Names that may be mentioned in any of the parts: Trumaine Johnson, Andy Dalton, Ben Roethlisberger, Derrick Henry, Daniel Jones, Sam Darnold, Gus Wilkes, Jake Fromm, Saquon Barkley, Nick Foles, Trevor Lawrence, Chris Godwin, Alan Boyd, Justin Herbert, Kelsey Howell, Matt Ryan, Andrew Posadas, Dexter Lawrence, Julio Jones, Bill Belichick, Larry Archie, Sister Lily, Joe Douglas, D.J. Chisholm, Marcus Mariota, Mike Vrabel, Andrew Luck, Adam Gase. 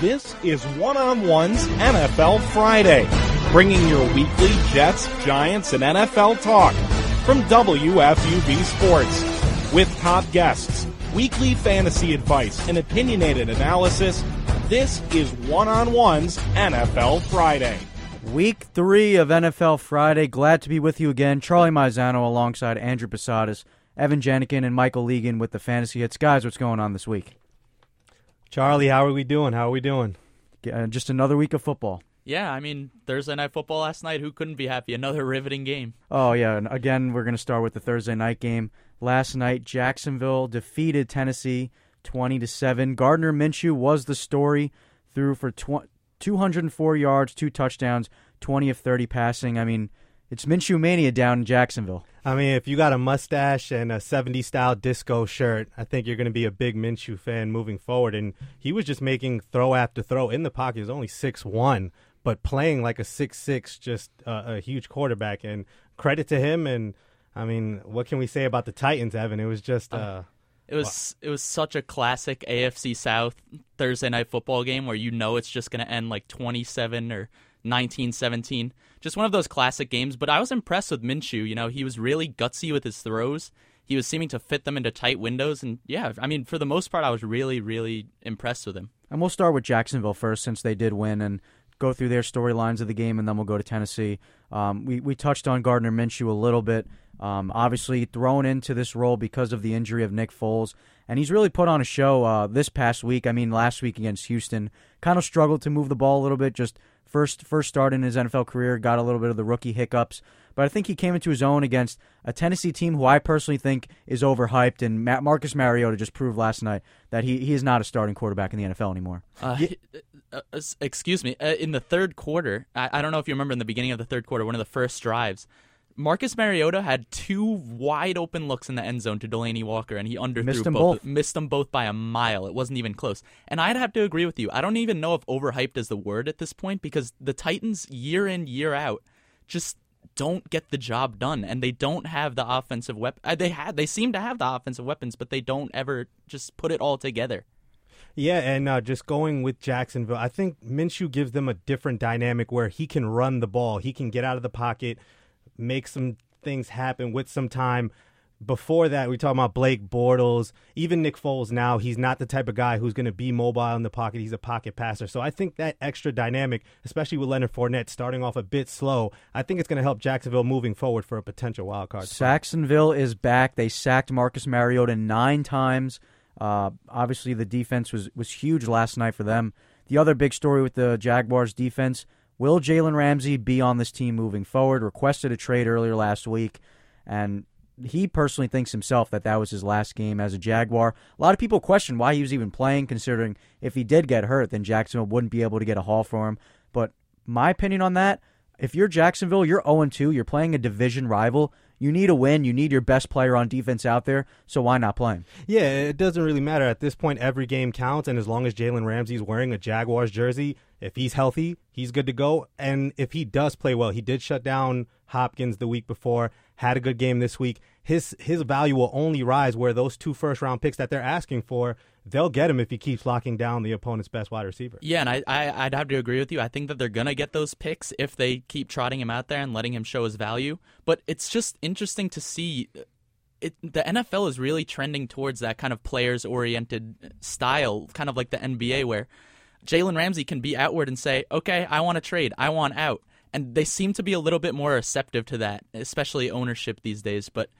This is One-on-One's NFL Friday, bringing your weekly Jets, Giants, and NFL talk from WFUV Sports. With top guests, weekly fantasy advice, and opinionated analysis, this is One-on-One's NFL Friday. Week 3 of NFL Friday. Glad to be with you again. Charlie Maisano alongside Andrew Posadas, Evan Janikin, and Michael Legan with the Fantasy Hits. Guys, what's going on this week? Charlie, how are we doing? Just another week of football. Yeah, I mean, Thursday Night Football last night, who couldn't be happy? Another riveting game. Oh, yeah, and again, we're going to start with the Thursday night game. Last night, Jacksonville defeated Tennessee 20-7. Gardner Minshew was the story, threw for 204 yards, 2 touchdowns, 20 of 30 passing. I mean, it's Minshew Mania down in Jacksonville. I mean, if you got a mustache and a 70s-style disco shirt, I think you're going to be a big Minshew fan moving forward. And he was just making throw after throw in the pocket. He's only 6'1", but playing like a 6'6", just a huge quarterback. And credit to him. And, I mean, what can we say about the Titans, Evan? It was just It was such a classic AFC South Thursday Night Football game where you know it's just going to end like 27 or 19-17. Just one of those classic games, but I was impressed with Minshew. You know, he was really gutsy with his throws. He was seeming to fit them into tight windows, and yeah, I mean, for the most part, I was really, really impressed with him. And we'll start with Jacksonville first, since they did win, and go through their storylines of the game, and then we'll go to Tennessee. We touched on Gardner Minshew a little bit. Obviously thrown into this role because of the injury of Nick Foles, and he's really put on a show this past week. I mean, last week against Houston, kind of struggled to move the ball a little bit, just first start in his NFL career, got a little bit of the rookie hiccups, but I think he came into his own against a Tennessee team who I personally think is overhyped, and Marcus Mariota just proved last night that he is not a starting quarterback in the NFL anymore. In the third quarter, I don't know if you remember in the beginning of the third quarter, one of the first drives, Marcus Mariota had 2 wide-open looks in the end zone to Delaney Walker, and he underthrew both. Missed them both by a mile. It wasn't even close. And I'd have to agree with you. I don't even know if overhyped is the word at this point, because the Titans, year in, year out, just don't get the job done, and they don't have the offensive weapons. They seem to have the offensive weapons, but they don't ever just put it all together. Yeah, and just going with Jacksonville, I think Minshew gives them a different dynamic where he can run the ball. He can get out of the pocket, make some things happen with some time. Before that, we talk about Blake Bortles, even Nick Foles now. He's not the type of guy who's going to be mobile in the pocket. He's a pocket passer. So I think that extra dynamic, especially with Leonard Fournette starting off a bit slow, I think it's going to help Jacksonville moving forward for a potential wild card. Jacksonville is back. They sacked Marcus Mariota 9 times. Obviously, the defense was huge last night for them. The other big story with the Jaguars defense, will Jalen Ramsey be on this team moving forward? Requested a trade earlier last week, and he personally thinks himself that was his last game as a Jaguar. A lot of people question why he was even playing, considering if he did get hurt, then Jacksonville wouldn't be able to get a haul for him. But my opinion on that, if you're Jacksonville, you're 0-2, you're playing a division rival, you need a win. You need your best player on defense out there, so why not play him? Yeah, it doesn't really matter. At this point, every game counts, and as long as Jalen Ramsey's wearing a Jaguars jersey, if he's healthy, he's good to go. And if he does play well, he did shut down Hopkins the week before, had a good game this week. His value will only rise where those 2 first-round picks that they're asking for, they'll get him if he keeps locking down the opponent's best wide receiver. Yeah, and I'd have to agree with you. I think that they're going to get those picks if they keep trotting him out there and letting him show his value. But it's just interesting to see. The NFL is really trending towards that kind of players-oriented style, kind of like the NBA, where Jalen Ramsey can be outward and say, okay, I want to trade, I want out. And they seem to be a little bit more receptive to that, especially ownership these days. But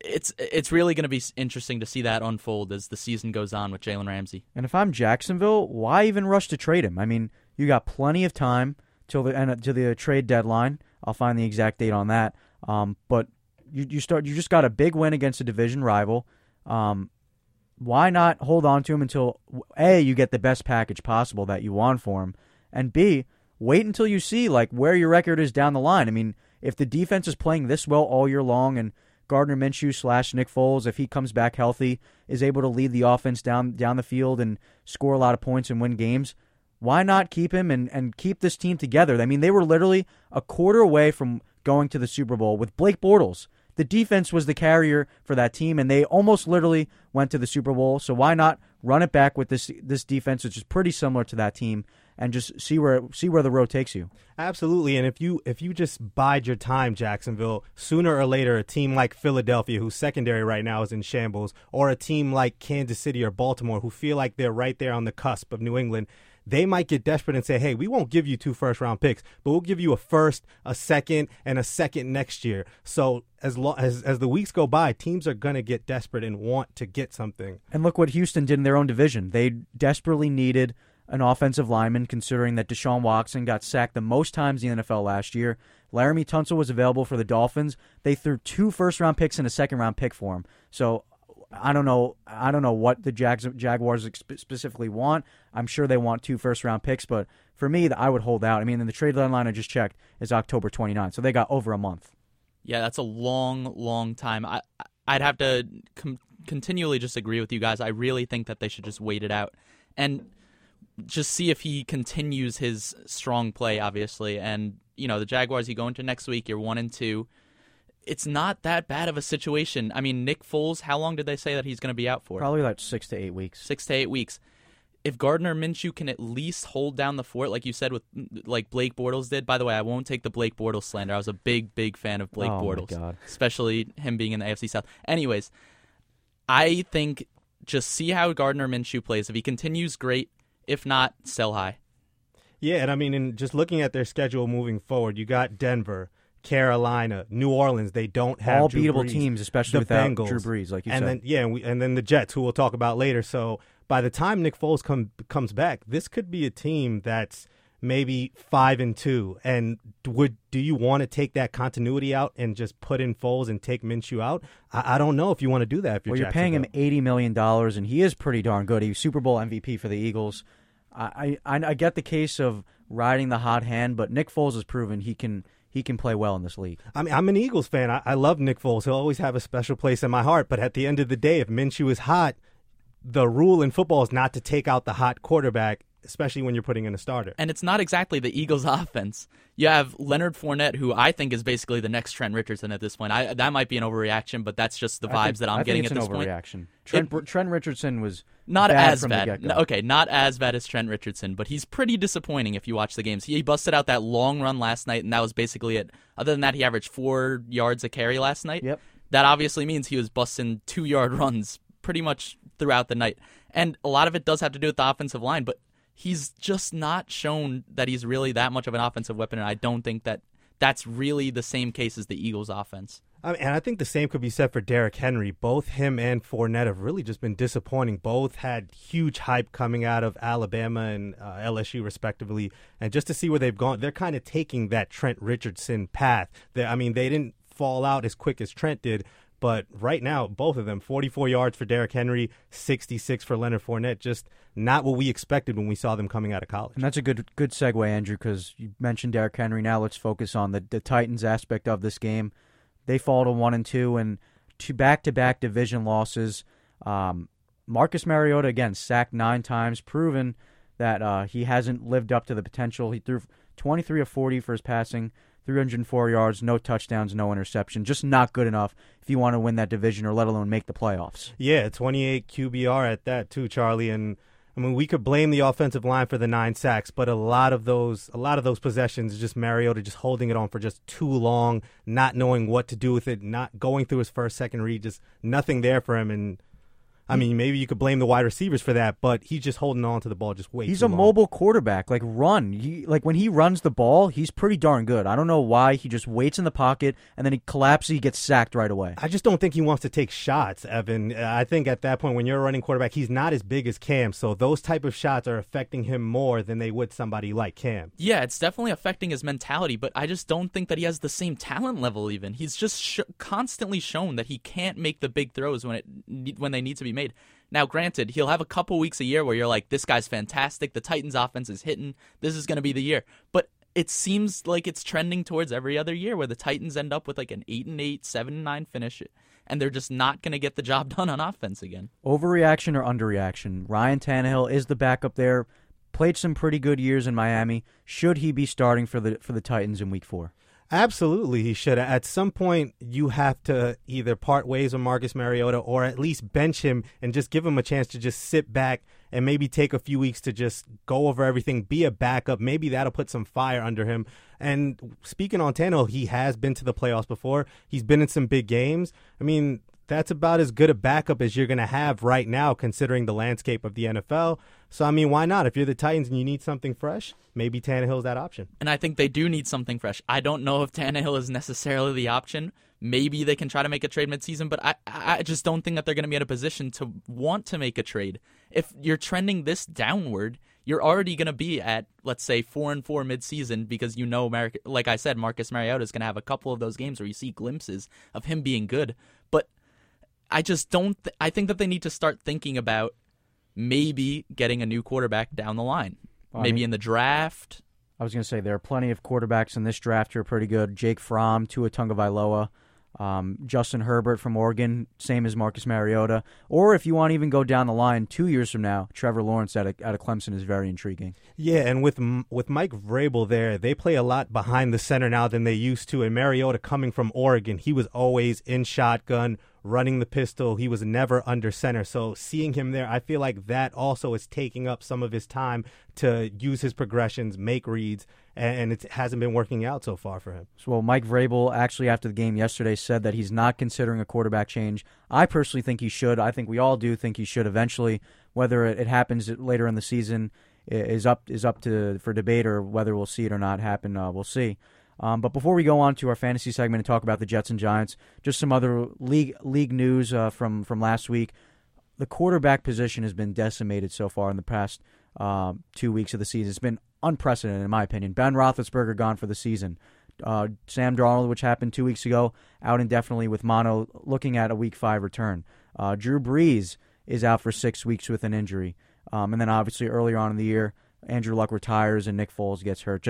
it's really going to be interesting to see that unfold as the season goes on with Jalen Ramsey. And if I'm Jacksonville, why even rush to trade him? I mean, you got plenty of time till the trade deadline. I'll find the exact date on that. But you just got a big win against a division rival. Why not hold on to him until A, you get the best package possible that you want for him, and B, wait until you see where your record is down the line. I mean, if the defense is playing this well all year long, and Gardner Minshew / Nick Foles, if he comes back healthy, is able to lead the offense down the field and score a lot of points and win games, why not keep him and keep this team together? I mean, they were literally a quarter away from going to the Super Bowl with Blake Bortles. The defense was the carrier for that team, and they almost literally went to the Super Bowl. So why not run it back with this defense, which is pretty similar to that team, and just see where the road takes you. Absolutely, and if you just bide your time, Jacksonville, sooner or later a team like Philadelphia, whose secondary right now is in shambles, or a team like Kansas City or Baltimore, who feel like they're right there on the cusp of New England, they might get desperate and say, hey, we won't give you 2 first-round picks, but we'll give you a first, a second, and a second next year. So as the weeks go by, teams are going to get desperate and want to get something. And look what Houston did in their own division. They desperately needed an offensive lineman, considering that Deshaun Watson got sacked the most times in the NFL last year. Laramie Tunsil was available for the Dolphins. They threw 2 first-round picks and a second-round pick for him. So I don't know what the Jaguars specifically want. I'm sure they want 2 first-round picks, but for me, I would hold out. I mean, the trade deadline I just checked is October 29th, so they got over a month. Yeah, that's a long, long time. I'd have to continually just agree with you guys. I really think that they should just wait it out and just see if he continues his strong play, obviously. And, you know, the Jaguars, you go into next week, you're 1-2. It's not that bad of a situation. I mean, Nick Foles, how long did they say that he's going to be out for? Probably like 6 to 8 weeks. 6 to 8 weeks. If Gardner Minshew can at least hold down the fort, like you said, like Blake Bortles did. By the way, I won't take the Blake Bortles slander. I was a big, big fan of Blake Bortles, my God. Especially him being in the AFC South. Anyways, I think just see how Gardner Minshew plays. If he continues, great. If not, sell high. Yeah, and I mean, in just looking at their schedule moving forward, you got Denver, Carolina, New Orleans. They don't have all Drew beatable Brees, teams, especially without Bengals. Drew Brees, like you said. And then the Jets, who we'll talk about later. So by the time Nick Foles comes back, this could be a team that's maybe 5-2. And do you want to take that continuity out and just put in Foles and take Minshew out? I don't know if you want to do that. If you're paying him $80 million, and he is pretty darn good. He's Super Bowl MVP for the Eagles. I get the case of riding the hot hand, but Nick Foles has proven he can play well in this league. I mean, I'm an Eagles fan. I love Nick Foles. He'll always have a special place in my heart. But at the end of the day, if Minshew is hot, the rule in football is not to take out the hot quarterback, especially when you're putting in a starter. And it's not exactly the Eagles' offense. You have Leonard Fournette, who I think is basically the next Trent Richardson at this point. That might be an overreaction, but that's just the vibes that I'm getting at this point. I think it's an overreaction. Trent Richardson was not as bad. Okay, not as bad as Trent Richardson, but he's pretty disappointing if you watch the games. He busted out that long run last night, and that was basically it. Other than that, he averaged 4 yards a carry last night. Yep. That obviously means he was busting 2-yard runs pretty much throughout the night. And a lot of it does have to do with the offensive line, but he's just not shown that he's really that much of an offensive weapon, and I don't think that that's really the same case as the Eagles' offense. And I think the same could be said for Derrick Henry. Both him and Fournette have really just been disappointing. Both had huge hype coming out of Alabama and LSU, respectively. And just to see where they've gone, they're kind of taking that Trent Richardson path. They didn't fall out as quick as Trent did, but right now, both of them, 44 yards for Derrick Henry, 66 for Leonard Fournette, just not what we expected when we saw them coming out of college. And that's a good segue, Andrew, because you mentioned Derrick Henry. Now let's focus on the Titans aspect of this game. They fall to 1-2 and 2 back-to-back division losses. Marcus Mariota, again, sacked 9 times, proven that he hasn't lived up to the potential. He threw 23 of 40 for his passing, 304 yards, no touchdowns, no interception. Just not good enough if you want to win that division or let alone make the playoffs. Yeah, 28 QBR at that too, Charlie. And I mean, we could blame the offensive line for the 9 sacks, but a lot of those possessions, just Mariota just holding it on for just too long, not knowing what to do with it, not going through his first, second read, just nothing there for him. And I mean, maybe you could blame the wide receivers for that, but he's just holding on to the ball just way too long. He's a mobile quarterback. Like, run. Like, when he runs the ball, he's pretty darn good. I don't know why he just waits in the pocket, and then he collapses, he gets sacked right away. I just don't think he wants to take shots, Evan. I think at that point, when you're a running quarterback, he's not as big as Cam, so those type of shots are affecting him more than they would somebody like Cam. Yeah, it's definitely affecting his mentality, but I just don't think that he has the same talent level even. He's just constantly shown that he can't make the big throws when they need to be made. Now, granted, he'll have a couple weeks a year where you're like, this guy's fantastic, the Titans offense is hitting, this is going to be the year. But it seems like it's trending towards every other year where the Titans end up with like an 8-8, 7-9 finish, and they're just not going to get the job done on offense again. Overreaction or underreaction? Ryan Tannehill is the backup there, played some pretty good years in Miami. Should he be starting for the Titans in week 4? Absolutely, he should. At some point, you have to either part ways with Marcus Mariota or at least bench him and just give him a chance to just sit back and maybe take a few weeks to just go over everything, be a backup. Maybe that'll put some fire under him. And speaking on Tannehill, he has been to the playoffs before. He's been in some big games. I mean, that's about as good a backup as you're going to have right now considering the landscape of the NFL. So, I mean, why not? If you're the Titans and you need something fresh, maybe Tannehill's that option. And I think they do need something fresh. I don't know if Tannehill is necessarily the option. Maybe they can try to make a trade midseason, but I just don't think that they're going to be in a position to want to make a trade. If you're trending this downward, you're already going to be at, let's say, 4-4 midseason because you know, like I said, Marcus Mariota is going to have a couple of those games where you see glimpses of him being good. But I just don't. I think that they need to start thinking about maybe getting a new quarterback down the line, maybe in the draft. I was going to say there are plenty of quarterbacks in this draft who are pretty good. Jake Fromm, Tua Tagovailoa, Justin Herbert from Oregon, same as Marcus Mariota. Or if you want to even go down the line 2 years from now, Trevor Lawrence out of Clemson is very intriguing. Yeah, and with Mike Vrabel there, they play a lot behind the center now than they used to. And Mariota coming from Oregon, he was always in shotgun, running the pistol. He was never under center. So seeing him there, I feel like that also is taking up some of his time to use his progressions, make reads, and it hasn't been working out so far for him. So, well, Mike Vrabel actually after the game yesterday said that he's not considering a quarterback change. I personally think he should. I think we all do think he should eventually. Whether it happens later in the season is up for debate, or whether we'll see it or not happen, we'll see. But before we go on to our fantasy segment and talk about the Jets and Giants, just some other league news from last week. The quarterback position has been decimated so far in the past 2 weeks of the season. It's been unprecedented, in my opinion. Ben Roethlisberger gone for the season. Sam Darnold, which happened 2 weeks ago, out indefinitely with mono, looking at a Week 5 return. Drew Brees is out for 6 weeks with an injury. And then obviously earlier on in the year, Andrew Luck retires and Nick Foles gets hurt.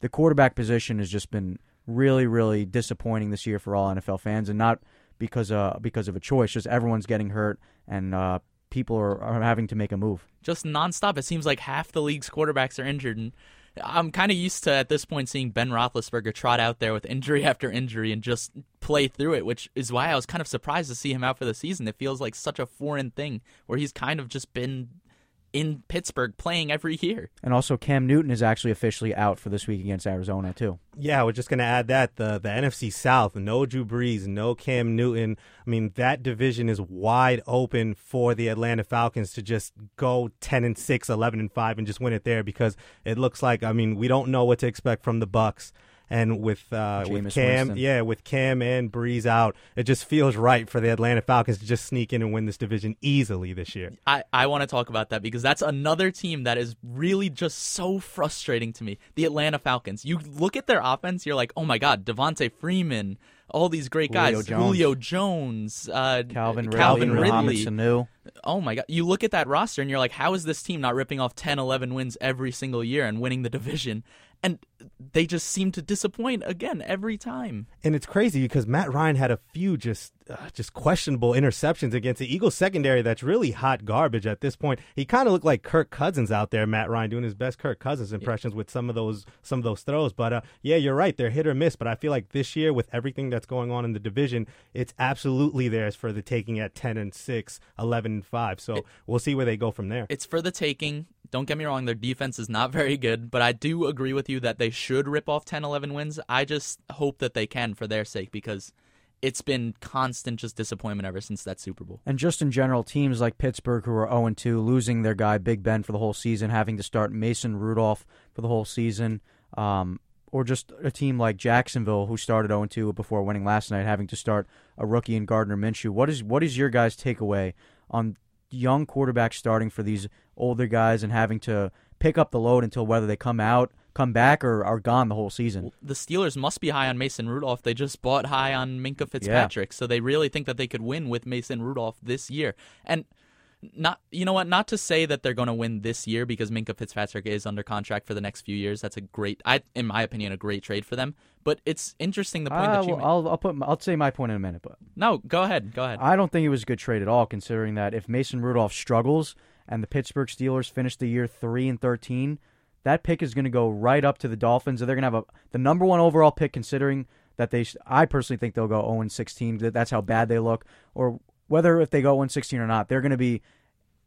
The quarterback position has just been really, really disappointing this year for all NFL fans, and not because of a choice. Just everyone's getting hurt, and people are having to make a move. Just nonstop. It seems like half the league's quarterbacks are injured, and I'm kind of used to, at this point, seeing Ben Roethlisberger trot out there with injury after injury and just play through it, which is why I was kind of surprised to see him out for the season. It feels like such a foreign thing where he's kind of just been in Pittsburgh playing every year. And also Cam Newton is actually officially out for this week against Arizona too. Yeah, we're just going to add that. The NFC South, no Drew Brees, no Cam Newton. I mean, that division is wide open for the Atlanta Falcons to just go 10-6, 11-5, and just win it there, because it looks like, I mean, we don't know what to expect from the Bucs. And with Cam, Winston. Yeah, with Cam and Breeze out, it just feels right for the Atlanta Falcons to just sneak in and win this division easily this year. I want to talk about that because that's another team that is really just so frustrating to me, the Atlanta Falcons. You look at their offense, you're like, oh my God, Devontae Freeman, all these great guys, Julio Jones, Calvin Ridley. Sanu. Oh my God. You look at that roster and you're like, how is this team not ripping off 10, 11 wins every single year and winning the division? And they just seem to disappoint again every time. And it's crazy because Matt Ryan had a few just questionable interceptions against the Eagles secondary that's really hot garbage at this point. He kind of looked like Kirk Cousins out there, Matt Ryan, doing his best Kirk Cousins impressions with some of those throws. But, yeah, you're right. They're hit or miss. But I feel like this year, with everything that's going on in the division, it's absolutely theirs for the taking at 10-6, 11-5. So we'll see where they go from there. It's for the taking. Don't get me wrong, their defense is not very good, but I do agree with you that they should rip off 10, 11 wins. I just hope that they can for their sake, because it's been constant just disappointment ever since that Super Bowl. And just in general, teams like Pittsburgh, who are 0-2, losing their guy Big Ben for the whole season, having to start Mason Rudolph for the whole season, or just a team like Jacksonville, who started 0-2 before winning last night, having to start a rookie in Gardner Minshew. What is your guys' takeaway on young quarterbacks starting for these older guys and having to pick up the load until whether they come back, or are gone the whole season? The Steelers must be high on Mason Rudolph. They just bought high on Minkah Fitzpatrick, so they really think that they could win with Mason Rudolph this year. And not to say that they're going to win this year, because Minkah Fitzpatrick is under contract for the next few years. That's in my opinion, a great trade for them. But it's interesting the point that you made. I'll say my point in a minute. But no, go ahead. I don't think it was a good trade at all, considering that if Mason Rudolph struggles and the Pittsburgh Steelers finish the year 3-13, that pick is going to go right up to the Dolphins. So they're going to have the number one overall pick, considering that I personally think they'll go 0-16. That's how bad they look. Or whether if they go 1-16 or not, they're going to be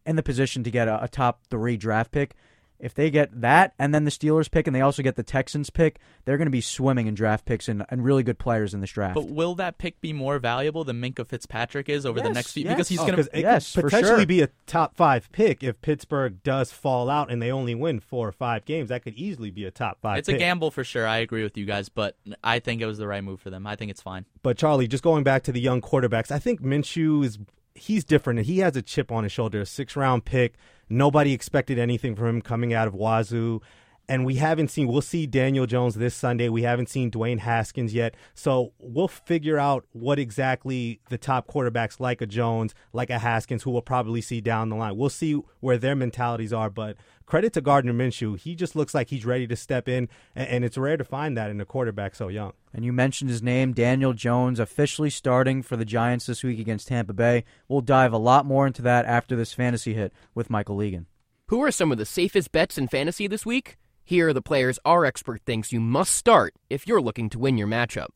in the position to get a top 3 draft pick. If they get that and then the Steelers pick and they also get the Texans pick, they're going to be swimming in draft picks and really good players in this draft. But will that pick be more valuable than Minkah Fitzpatrick is over the next few? Yes. Because he's going to potentially be a top 5 pick if Pittsburgh does fall out and they only win 4 or 5 games. That could easily be a top 5 pick. It's a gamble for sure. I agree with you guys, but I think it was the right move for them. I think it's fine. But Charlie, just going back to the young quarterbacks, I think Minshew he's different, and he has a chip on his shoulder, a 6-round pick. Nobody expected anything from him coming out of Wazoo. And we'll see Daniel Jones this Sunday. We haven't seen Dwayne Haskins yet. So we'll figure out what exactly the top quarterbacks like a Jones, like a Haskins, who we'll probably see down the line. We'll see where their mentalities are. But credit to Gardner Minshew. He just looks like he's ready to step in. And it's rare to find that in a quarterback so young. And you mentioned his name, Daniel Jones, officially starting for the Giants this week against Tampa Bay. We'll dive a lot more into that after this fantasy hit with Michael Legan. Who are some of the safest bets in fantasy this week? Here are the players our expert thinks you must start if you're looking to win your matchup.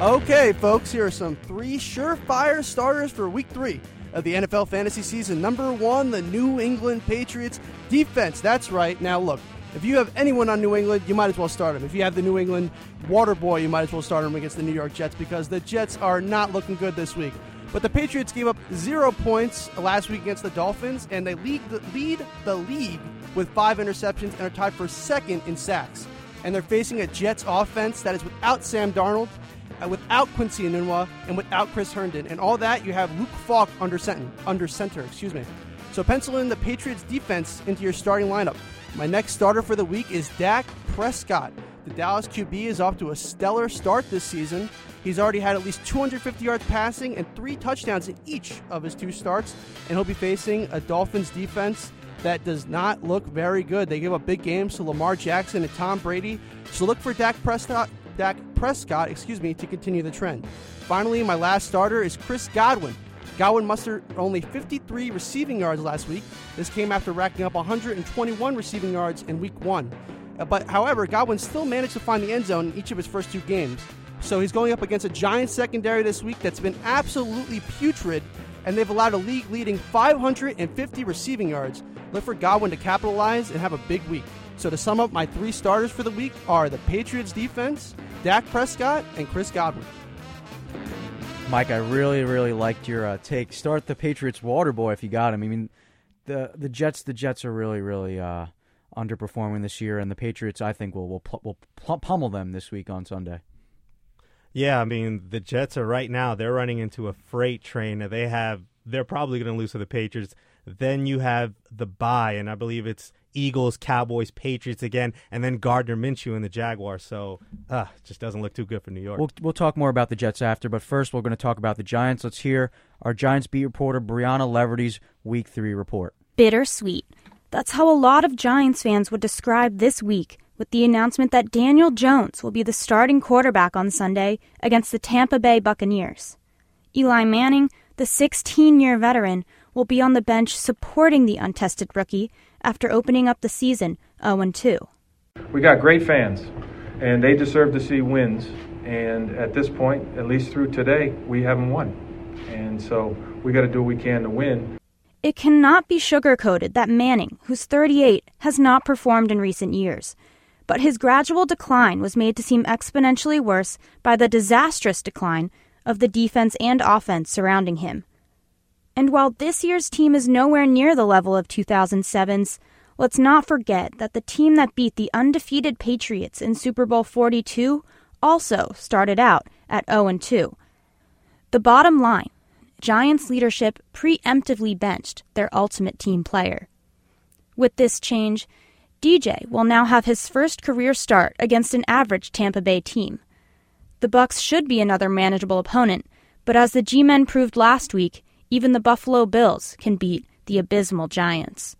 Okay, folks, here are some 3 surefire starters for Week 3 of the NFL fantasy season. Number 1, the New England Patriots defense. That's right. Now, look, if you have anyone on New England, you might as well start him. If you have the New England water boy, you might as well start him against the New York Jets because the Jets are not looking good this week. But the Patriots gave up 0 points last week against the Dolphins, and they lead the league with 5 interceptions and are tied for 2nd in sacks. And they're facing a Jets offense that is without Sam Darnold, without Quincy Enunwa, and without Chris Herndon. And all that, you have Luke Falk under center. So pencil in the Patriots defense into your starting lineup. My next starter for the week is Dak Prescott. The Dallas QB is off to a stellar start this season. He's already had at least 250 yards passing and 3 touchdowns in each of his 2 starts, and he'll be facing a Dolphins defense that does not look very good. They give up big games to Lamar Jackson and Tom Brady, so look for Dak Prescott, to continue the trend. Finally, my last starter is Chris Godwin. Godwin mustered only 53 receiving yards last week. This came after racking up 121 receiving yards in Week 1. But, however, Godwin still managed to find the end zone in each of his first 2 games. So he's going up against a Giants secondary this week that's been absolutely putrid, and they've allowed a league-leading 550 receiving yards. Look for Godwin to capitalize and have a big week. So to sum up, my 3 starters for the week are the Patriots defense, Dak Prescott, and Chris Godwin. Mike, I really, really liked your take. Start the Patriots water boy if you got him. I mean, the Jets are really, really underperforming this year, and the Patriots, I think, will pummel them this week on Sunday. Yeah, I mean, the Jets are right now, they're running into a freight train. They're probably going to lose to the Patriots. Then you have the bye, and I believe it's Eagles, Cowboys, Patriots again, and then Gardner Minshew and the Jaguars. So it just doesn't look too good for New York. We'll talk more about the Jets after, but first we're going to talk about the Giants. Let's hear our Giants beat reporter Brianna Leverty's Week 3 report. Bittersweet. That's how a lot of Giants fans would describe this week, with the announcement that Daniel Jones will be the starting quarterback on Sunday against the Tampa Bay Buccaneers. Eli Manning, the 16-year veteran, will be on the bench supporting the untested rookie after opening up the season 0-2. We got great fans, and they deserve to see wins. And at this point, at least through today, we haven't won. And so we got to do what we can to win. It cannot be sugar-coated that Manning, who's 38, has not performed in recent years. But his gradual decline was made to seem exponentially worse by the disastrous decline of the defense and offense surrounding him. And while this year's team is nowhere near the level of 2007's, let's not forget that the team that beat the undefeated Patriots in Super Bowl XLII also started out at 0-2. The bottom line, Giants leadership preemptively benched their ultimate team player. With this change, DJ will now have his first career start against an average Tampa Bay team. The Bucs should be another manageable opponent, but as the G-Men proved last week, even the Buffalo Bills can beat the abysmal Giants.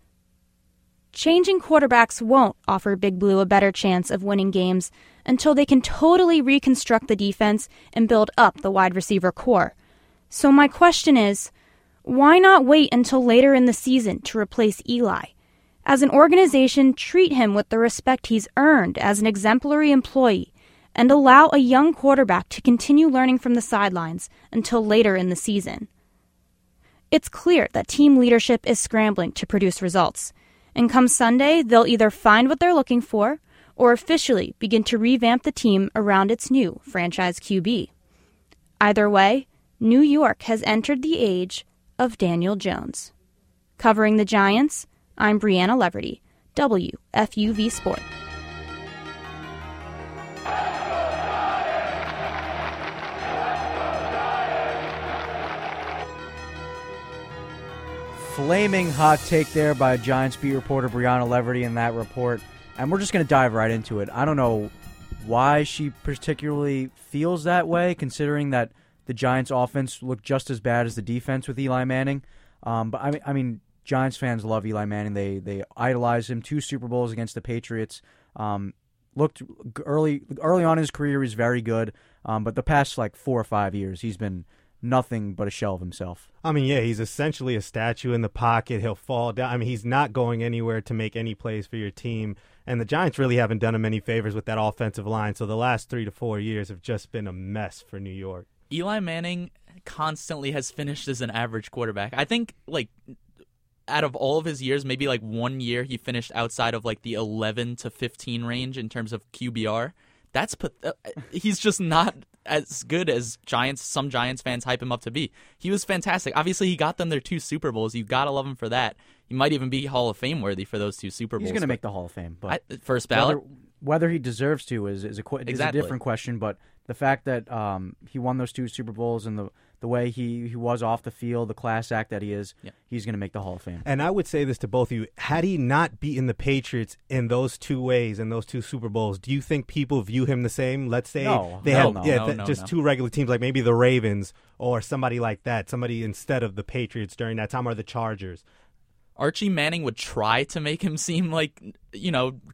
Changing quarterbacks won't offer Big Blue a better chance of winning games until they can totally reconstruct the defense and build up the wide receiver core. So my question is, why not wait until later in the season to replace Eli? As an organization, treat him with the respect he's earned as an exemplary employee and allow a young quarterback to continue learning from the sidelines until later in the season. It's clear that team leadership is scrambling to produce results, and come Sunday, they'll either find what they're looking for or officially begin to revamp the team around its new franchise QB. Either way, New York has entered the age of Daniel Jones. Covering the Giants, I'm Brianna Leverty, WFUV Sport. Flaming hot take there by Giants beat reporter Brianna Leverty in that report. And we're just going to dive right into it. I don't know why she particularly feels that way, considering that the Giants' offense looked just as bad as the defense with Eli Manning. But Giants fans love Eli Manning. They idolize him. 2 Super Bowls against the Patriots. Looked early on in his career, he's very good. But the past 4 or 5 years, he's been nothing but a shell of himself. He's essentially a statue in the pocket. He'll fall down. He's not going anywhere to make any plays for your team. And the Giants really haven't done him any favors with that offensive line. So the last 3 to 4 years have just been a mess for New York. Eli Manning constantly has finished as an average quarterback. I think, out of all of his years, maybe, 1 year he finished outside of, the 11 to 15 range in terms of QBR. He's just not as good as some Giants fans hype him up to be. He was fantastic. Obviously, he got them their 2 Super Bowls. You got to love him for that. He might even be Hall of Fame worthy for those 2 Super Bowls. He's going to make the Hall of Fame. But first ballot? Whether he deserves to is a different question, but the fact that he won those 2 Super Bowls and the way he was off the field, the class act that he is, He's going to make the Hall of Fame. And I would say this to both of you. Had he not beaten the Patriots in those 2 ways, in those 2 Super Bowls, do you think people view him the same? Let's say they had 2 regular teams, like maybe the Ravens or somebody like that, somebody instead of the Patriots during that time, or the Chargers. Archie Manning would try to make him seem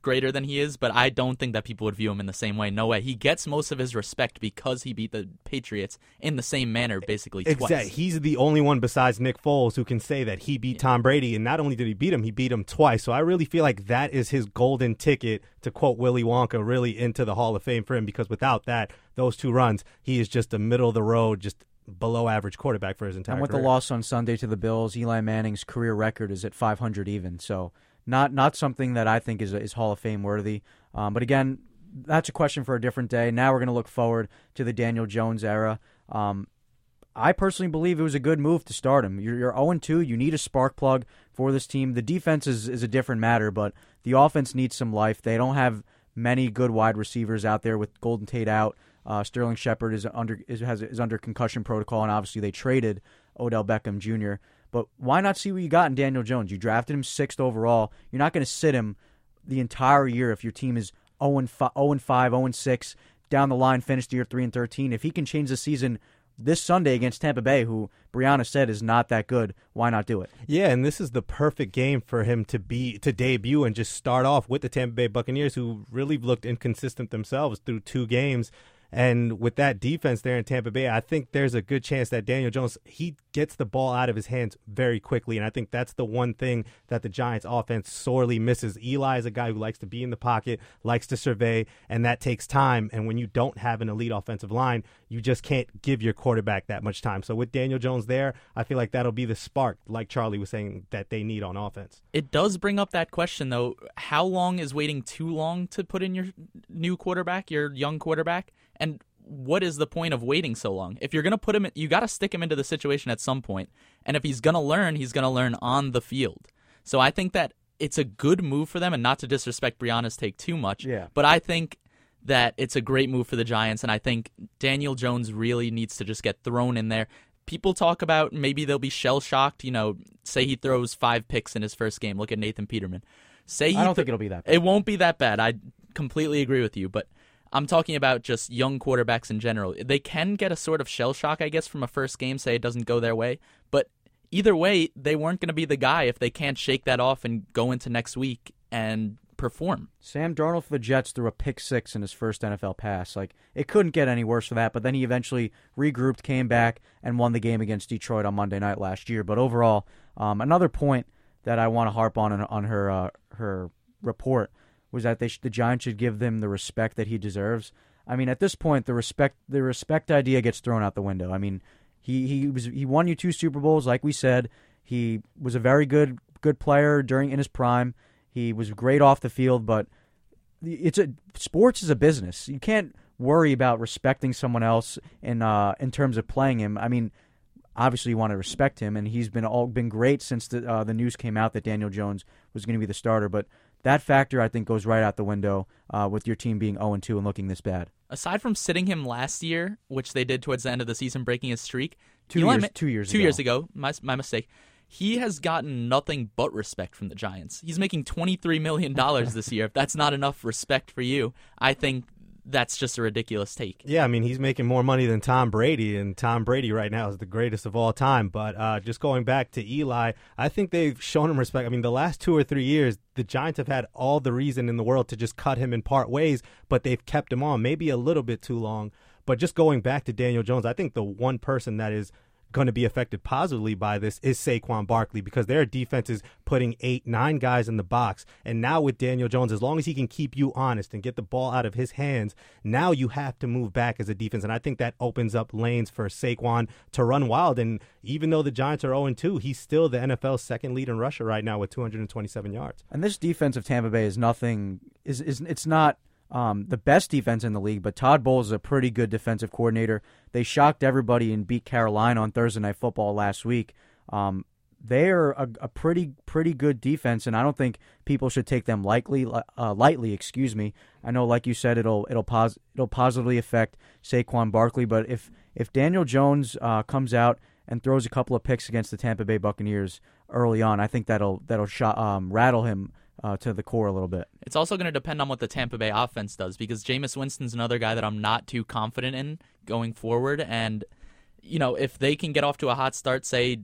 greater than he is, but I don't think that people would view him in the same way. No way. He gets most of his respect because he beat the Patriots in the same manner basically twice. Exactly. He's the only one besides Nick Foles who can say that he beat Tom Brady, and not only did he beat him twice. So I really feel like that is his golden ticket, to quote Willy Wonka, really into the Hall of Fame for him, because without that, those 2 runs, he is just a middle-of-the-road, just below average quarterback for his entire career. And with the loss on Sunday to the Bills, Eli Manning's career record is at 500 even. So not something that I think is Hall of Fame worthy. But again, that's a question for a different day. Now we're going to look forward to the Daniel Jones era. I personally believe it was a good move to start him. You're 0-2. You need a spark plug for this team. The defense is a different matter, but the offense needs some life. They don't have many good wide receivers out there with Golden Tate out. Sterling Shepard is under concussion protocol, and obviously they traded Odell Beckham Jr. But why not see what you got in Daniel Jones? You drafted him 6th overall. You're not going to sit him the entire year if your team is 0-5, 0-6, down the line, finished the year 3-13. If he can change the season this Sunday against Tampa Bay, who Brianna said is not that good, why not do it? Yeah, and this is the perfect game for him to debut and just start off with the Tampa Bay Buccaneers, who really looked inconsistent themselves through 2 games. And with that defense there in Tampa Bay, I think there's a good chance that Daniel Jones, he gets the ball out of his hands very quickly. And I think that's the one thing that the Giants offense sorely misses. Eli is a guy who likes to be in the pocket, likes to survey, and that takes time. And when you don't have an elite offensive line, you just can't give your quarterback that much time. So with Daniel Jones there, I feel like that'll be the spark, like Charlie was saying, that they need on offense. It does bring up that question, though. How long is waiting too long to put in your new quarterback, your young quarterback? And what is the point of waiting so long? If you're going to put him in, you got to stick him into the situation at some point. And if he's going to learn on the field. So I think that it's a good move for them, and not to disrespect Brianna's take too much. Yeah. But I think that it's a great move for the Giants, and I think Daniel Jones really needs to just get thrown in there. People talk about maybe they'll be shell-shocked. Say he throws 5 picks in his first game. Look at Nathan Peterman. I don't think it'll be that bad. It won't be that bad. I completely agree with you, but I'm talking about just young quarterbacks in general. They can get a sort of shell shock, I guess, from a first game, say it doesn't go their way. But either way, they weren't going to be the guy if they can't shake that off and go into next week and perform. Sam Darnold for the Jets threw a pick 6 in his first NFL pass. It couldn't get any worse for that, but then he eventually regrouped, came back, and won the game against Detroit on Monday night last year. But overall, another point that I want to harp on her report was that the Giants should give them the respect that he deserves. I mean, at this point, the respect idea gets thrown out the window. I mean, he won you 2 Super Bowls, like we said. He was a very good player in his prime. He was great off the field, but sports is a business. You can't worry about respecting someone else in terms of playing him. I mean, obviously you want to respect him, and he's been great since the news came out that Daniel Jones was going to be the starter. But that factor, I think, goes right out the window with your team being 0-2 and looking this bad. Aside from sitting him last year, which they did towards the end of the season, breaking his streak. Two years ago. My mistake. He has gotten nothing but respect from the Giants. He's making $23 million this year. If that's not enough respect for you, I think that's just a ridiculous take. Yeah, I mean, he's making more money than Tom Brady, and Tom Brady right now is the greatest of all time. But just going back to Eli, I think they've shown him respect. I mean, the last 2 or 3 years, the Giants have had all the reason in the world to just cut him and part ways, but they've kept him on maybe a little bit too long. But just going back to Daniel Jones, I think the one person that is going to be affected positively by this is Saquon Barkley, because their defense is putting 8, 9 guys in the box. And now with Daniel Jones, as long as he can keep you honest and get the ball out of his hands, now you have to move back as a defense. And I think that opens up lanes for Saquon to run wild. And even though the Giants are 0-2, he's still the NFL's second lead in rusher right now with 227 yards. And this defense of Tampa Bay is the best defense in the league, but Todd Bowles is a pretty good defensive coordinator. They shocked everybody and beat Carolina on Thursday Night Football last week. They are a pretty good defense, and I don't think people should take them lightly. Excuse me. I know, like you said, it'll positively affect Saquon Barkley, but if Daniel Jones comes out and throws a couple of picks against the Tampa Bay Buccaneers early on, I think that'll rattle him to the core a little bit. It's also going to depend on what the Tampa Bay offense does, because Jameis Winston's another guy that I'm not too confident in going forward. And, you know, if they can get off to a hot start, say,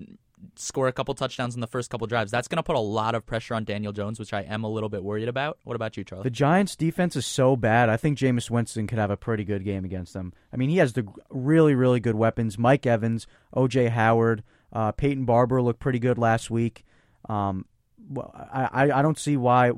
score a couple touchdowns in the first couple drives, that's going to put a lot of pressure on Daniel Jones, which I am a little bit worried about. What about you, Charlie? The Giants' defense is so bad, I think Jameis Winston could have a pretty good game against them. I mean, he has the really, really good weapons. Mike Evans, O.J. Howard, Peyton Barber looked pretty good last week. Well, I don't see why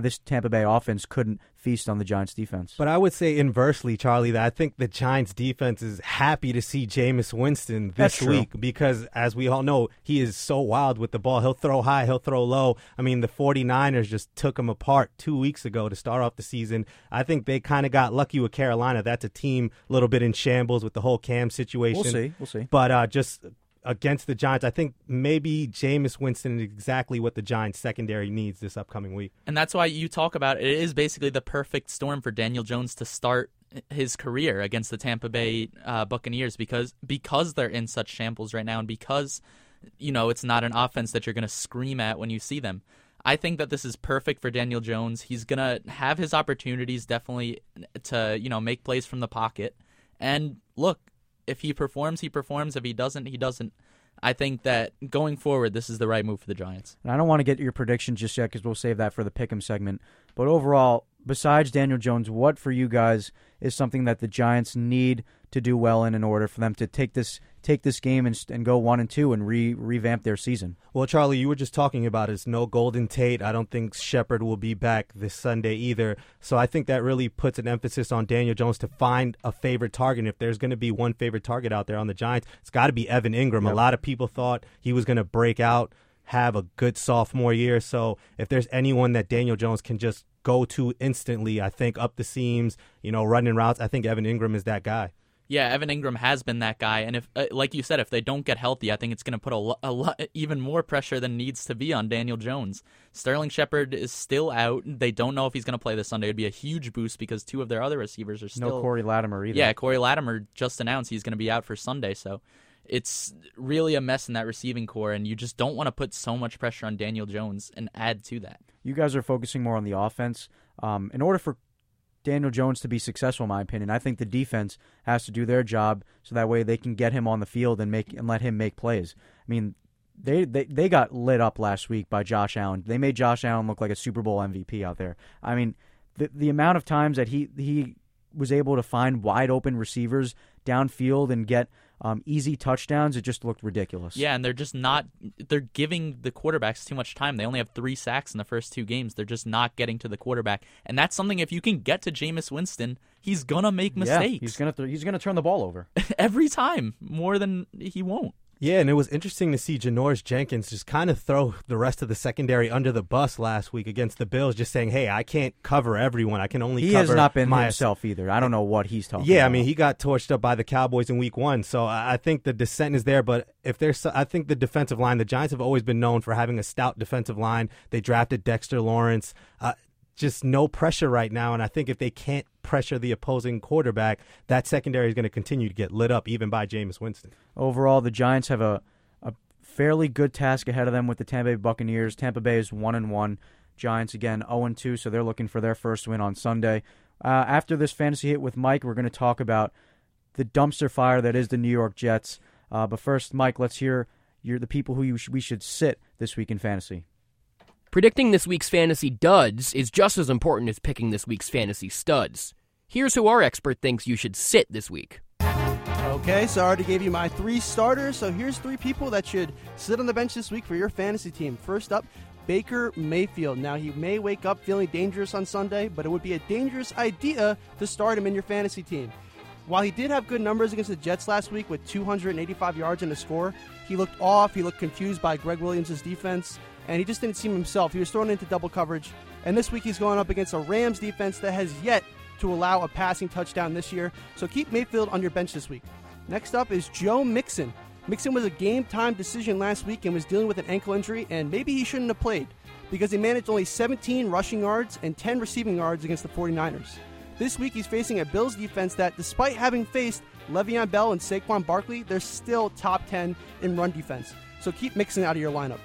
this Tampa Bay offense couldn't feast on the Giants defense. But I would say inversely, Charlie, that I think the Giants defense is happy to see Jameis Winston this week, because as we all know, he is so wild with the ball. He'll throw high, he'll throw low. I mean, the 49ers just took him apart 2 weeks ago to start off the season. I think they kind of got lucky with Carolina. That's a team a little bit in shambles with the whole Cam situation. We'll see. But just against the Giants, I think maybe Jameis Winston is exactly what the Giants secondary needs this upcoming week. And that's why you talk about it is basically the perfect storm for Daniel Jones to start his career against the Tampa Bay Buccaneers, because they're in such shambles right now, and because, you know, it's not an offense that you're going to scream at when you see them. I think that this is perfect for Daniel Jones. He's going to have his opportunities definitely to, you know, make plays from the pocket. And look, if he performs, he performs. If he doesn't, he doesn't. I think that going forward, this is the right move for the Giants. And I don't want to get your predictions just yet, because we'll save that for the pick'em segment. But overall, besides Daniel Jones, what for you guys is something that the Giants need to do well in order for them to take this game and go 1-2 and revamp their season? Well, Charlie, you were just talking about it's no Golden Tate. I don't think Shepard will be back this Sunday either. So I think that really puts an emphasis on Daniel Jones to find a favorite target. And if there's going to be one favorite target out there on the Giants, it's got to be Evan Engram. Yep. A lot of people thought he was going to break out, have a good sophomore year. So if there's anyone that Daniel Jones can just go to instantly, I think up the seams, you know, running routes, I think Evan Engram is that guy. Yeah, Evan Engram has been that guy, and if, like you said, if they don't get healthy, I think it's going to put even more pressure than needs to be on Daniel Jones. Sterling Shepard is still out. They don't know if he's going to play this Sunday. It'd be a huge boost because 2 of their other receivers are still... No Corey Latimer either. Yeah, Corey Latimer just announced he's going to be out for Sunday, so it's really a mess in that receiving core, and you just don't want to put so much pressure on Daniel Jones and add to that. You guys are focusing more on the offense. In order for Daniel Jones to be successful, in my opinion, I think the defense has to do their job so that way they can get him on the field and let him make plays. I mean, they got lit up last week by Josh Allen. They made Josh Allen look like a Super Bowl MVP out there. I mean, the amount of times that he was able to find wide open receivers downfield and get easy touchdowns. It just looked ridiculous. Yeah, and they're just not – they're giving the quarterbacks too much time. They only have 3 sacks in the first 2 games. They're just not getting to the quarterback. And that's something, if you can get to Jameis Winston, he's going to make mistakes. Yeah, he's gonna turn the ball over. Every time, more than he won't. Yeah, and it was interesting to see Janoris Jenkins just kind of throw the rest of the secondary under the bus last week against the Bills, just saying, hey, I can't cover everyone. I can only cover myself. He has not been himself either. I don't know what he's talking about. Yeah, I mean, he got torched up by the Cowboys in week 1, so I think the dissent is there. But if there's, I think the defensive line, the Giants have always been known for having a stout defensive line. They drafted Dexter Lawrence. Just no pressure right now, and I think if they can't pressure the opposing quarterback, that secondary is going to continue to get lit up, even by Jameis Winston. Overall, the Giants have a fairly good task ahead of them with the Tampa Bay Buccaneers. Tampa Bay is 1-1. Giants, again, 0-2, so they're looking for their first win on Sunday. After this fantasy hit with Mike, we're going to talk about the dumpster fire that is the New York Jets. But first, Mike, let's hear the people who we should sit this week in fantasy. Predicting this week's fantasy duds is just as important as picking this week's fantasy studs. Here's who our expert thinks you should sit this week. Okay, so I already gave you my 3 starters, so here's 3 people that should sit on the bench this week for your fantasy team. First up, Baker Mayfield. Now, he may wake up feeling dangerous on Sunday, but it would be a dangerous idea to start him in your fantasy team. While he did have good numbers against the Jets last week with 285 yards and a score, he looked off, he looked confused by Gregg Williams' defense, and he just didn't seem himself. He was thrown into double coverage, and this week he's going up against a Rams defense that has yet to allow a passing touchdown this year, so keep Mayfield on your bench this week. Next up is Joe Mixon. Mixon was a game-time decision last week and was dealing with an ankle injury, and maybe he shouldn't have played because he managed only 17 rushing yards and 10 receiving yards against the 49ers. This week he's facing a Bills defense that, despite having faced Le'Veon Bell and Saquon Barkley, they're still top 10 in run defense. So keep Mixon out of your lineup.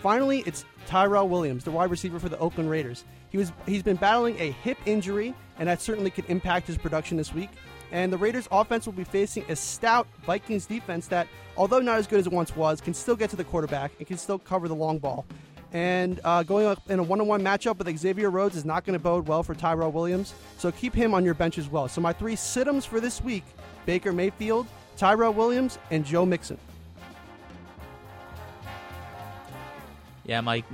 Finally, it's Tyrell Williams, the wide receiver for the Oakland Raiders. He's been battling a hip injury, and that certainly could impact his production this week. And the Raiders' offense will be facing a stout Vikings defense that, although not as good as it once was, can still get to the quarterback and can still cover the long ball. And going up in a one-on-one matchup with Xavier Rhodes is not going to bode well for Tyrell Williams, so keep him on your bench as well. So my 3 sit-ems for this week, Baker Mayfield, Tyrell Williams, and Joe Mixon. Yeah, Mike,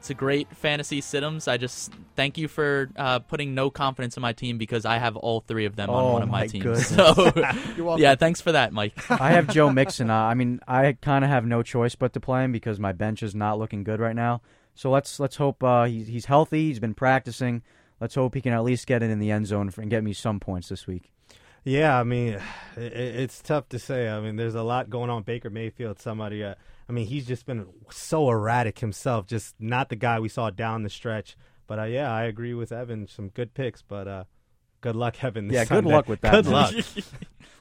it's a great fantasy sit-ems. I just thank you for putting no confidence in my team because I have all 3 of them on one of my teams. So, you're welcome. Yeah, thanks for that, Mike. I have Joe Mixon. I mean, I kind of have no choice but to play him because my bench is not looking good right now. So let's hope he's healthy. He's been practicing. Let's hope he can at least get it in the end zone and get me some points this week. Yeah, I mean, it's tough to say. I mean, there's a lot going on. Baker Mayfield, somebody. I mean, he's just been so erratic himself. Just not the guy we saw down the stretch. But, yeah, I agree with Evan. Some good picks, but good luck, Evan. Yeah, Sunday. Good luck with that. Good luck.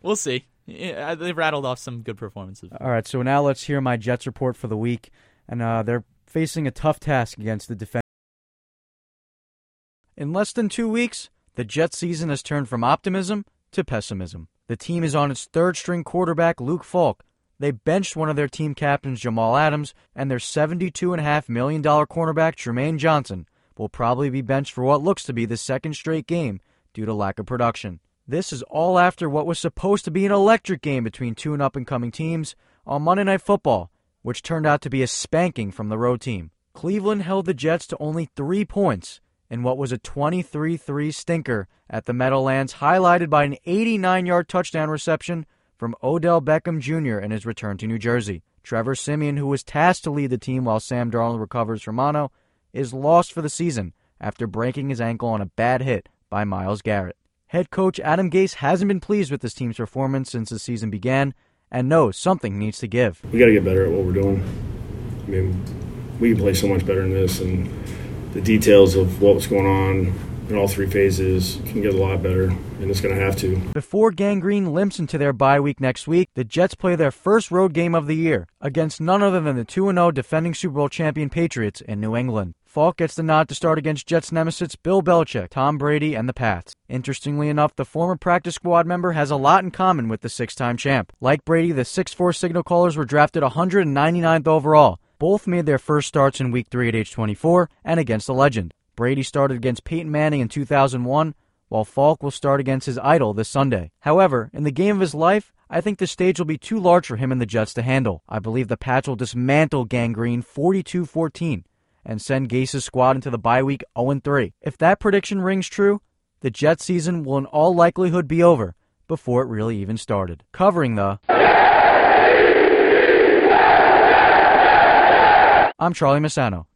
We'll see. Yeah, they've rattled off some good performances. All right, so now let's hear my Jets report for the week. And they're facing a tough task against the defense. In less than 2 weeks, the Jets season has turned from optimism to pessimism. The team is on its 3rd-string quarterback, Luke Falk. They benched one of their team captains, Jamal Adams, and their $72.5 million cornerback, Trumaine Johnson, will probably be benched for what looks to be the 2nd straight game due to lack of production. This is all after what was supposed to be an electric game between 2 up-and-coming teams on Monday Night Football, which turned out to be a spanking from the road team. Cleveland held the Jets to only 3 points in what was a 23-3 stinker at the Meadowlands, highlighted by an 89-yard touchdown reception from Odell Beckham Jr. in his return to New Jersey. Trevor Siemian, who was tasked to lead the team while Sam Darnold recovers from mono, is lost for the season after breaking his ankle on a bad hit by Myles Garrett. Head coach Adam Gase hasn't been pleased with this team's performance since the season began and knows something needs to give. We got to get better at what we're doing. I mean, we can play so much better than this, and the details of what was going on in all 3 phases can get a lot better, and it's going to have to. Before gangrene limps into their bye week next week, the Jets play their first road game of the year against none other than the 2-0 defending Super Bowl champion Patriots in New England. Falk gets the nod to start against Jets nemesis Bill Belichick, Tom Brady, and the Pats. Interestingly enough, the former practice squad member has a lot in common with the 6-time champ. Like Brady, the 6'4" signal callers were drafted 199th overall. Both made their first starts in Week 3 at age 24 and against the legend. Brady started against Peyton Manning in 2001, while Falk will start against his idol this Sunday. However, in the game of his life, I think the stage will be too large for him and the Jets to handle. I believe the Pats will dismantle Gangrene 42-14 and send Gase's squad into the bye week 0-3. If that prediction rings true, the Jets season will in all likelihood be over before it really even started. Covering the... I'm Charlie Misano.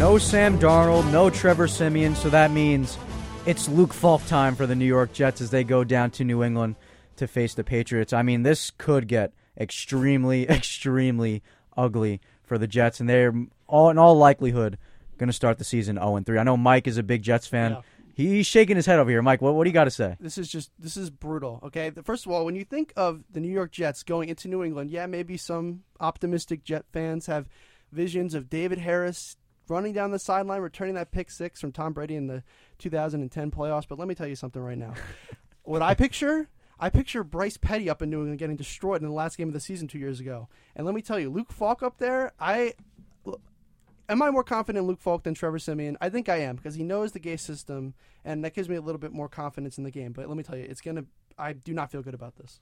No Sam Darnold, no Trevor Siemian, so that means it's Luke Falk time for the New York Jets as they go down to New England to face the Patriots. I mean, this could get extremely, extremely ugly for the Jets, and they're in all likelihood going to start the season 0-3. I know Mike is a big Jets fan. Yeah. He's shaking his head over here. Mike, what do you got to say? This is brutal, okay? First of all, when you think of the New York Jets going into New England, yeah, maybe some optimistic Jet fans have visions of David Harris running down the sideline, returning that pick six from Tom Brady in the 2010 playoffs. But let me tell you something right now. What I picture Bryce Petty up in New England getting destroyed in the last game of the season 2 years ago. And let me tell you, Luke Falk up there, am I more confident in Luke Falk than Trevor Siemian? I think I am, because he knows the Gase system, and that gives me a little bit more confidence in the game. But let me tell you, I do not feel good about this.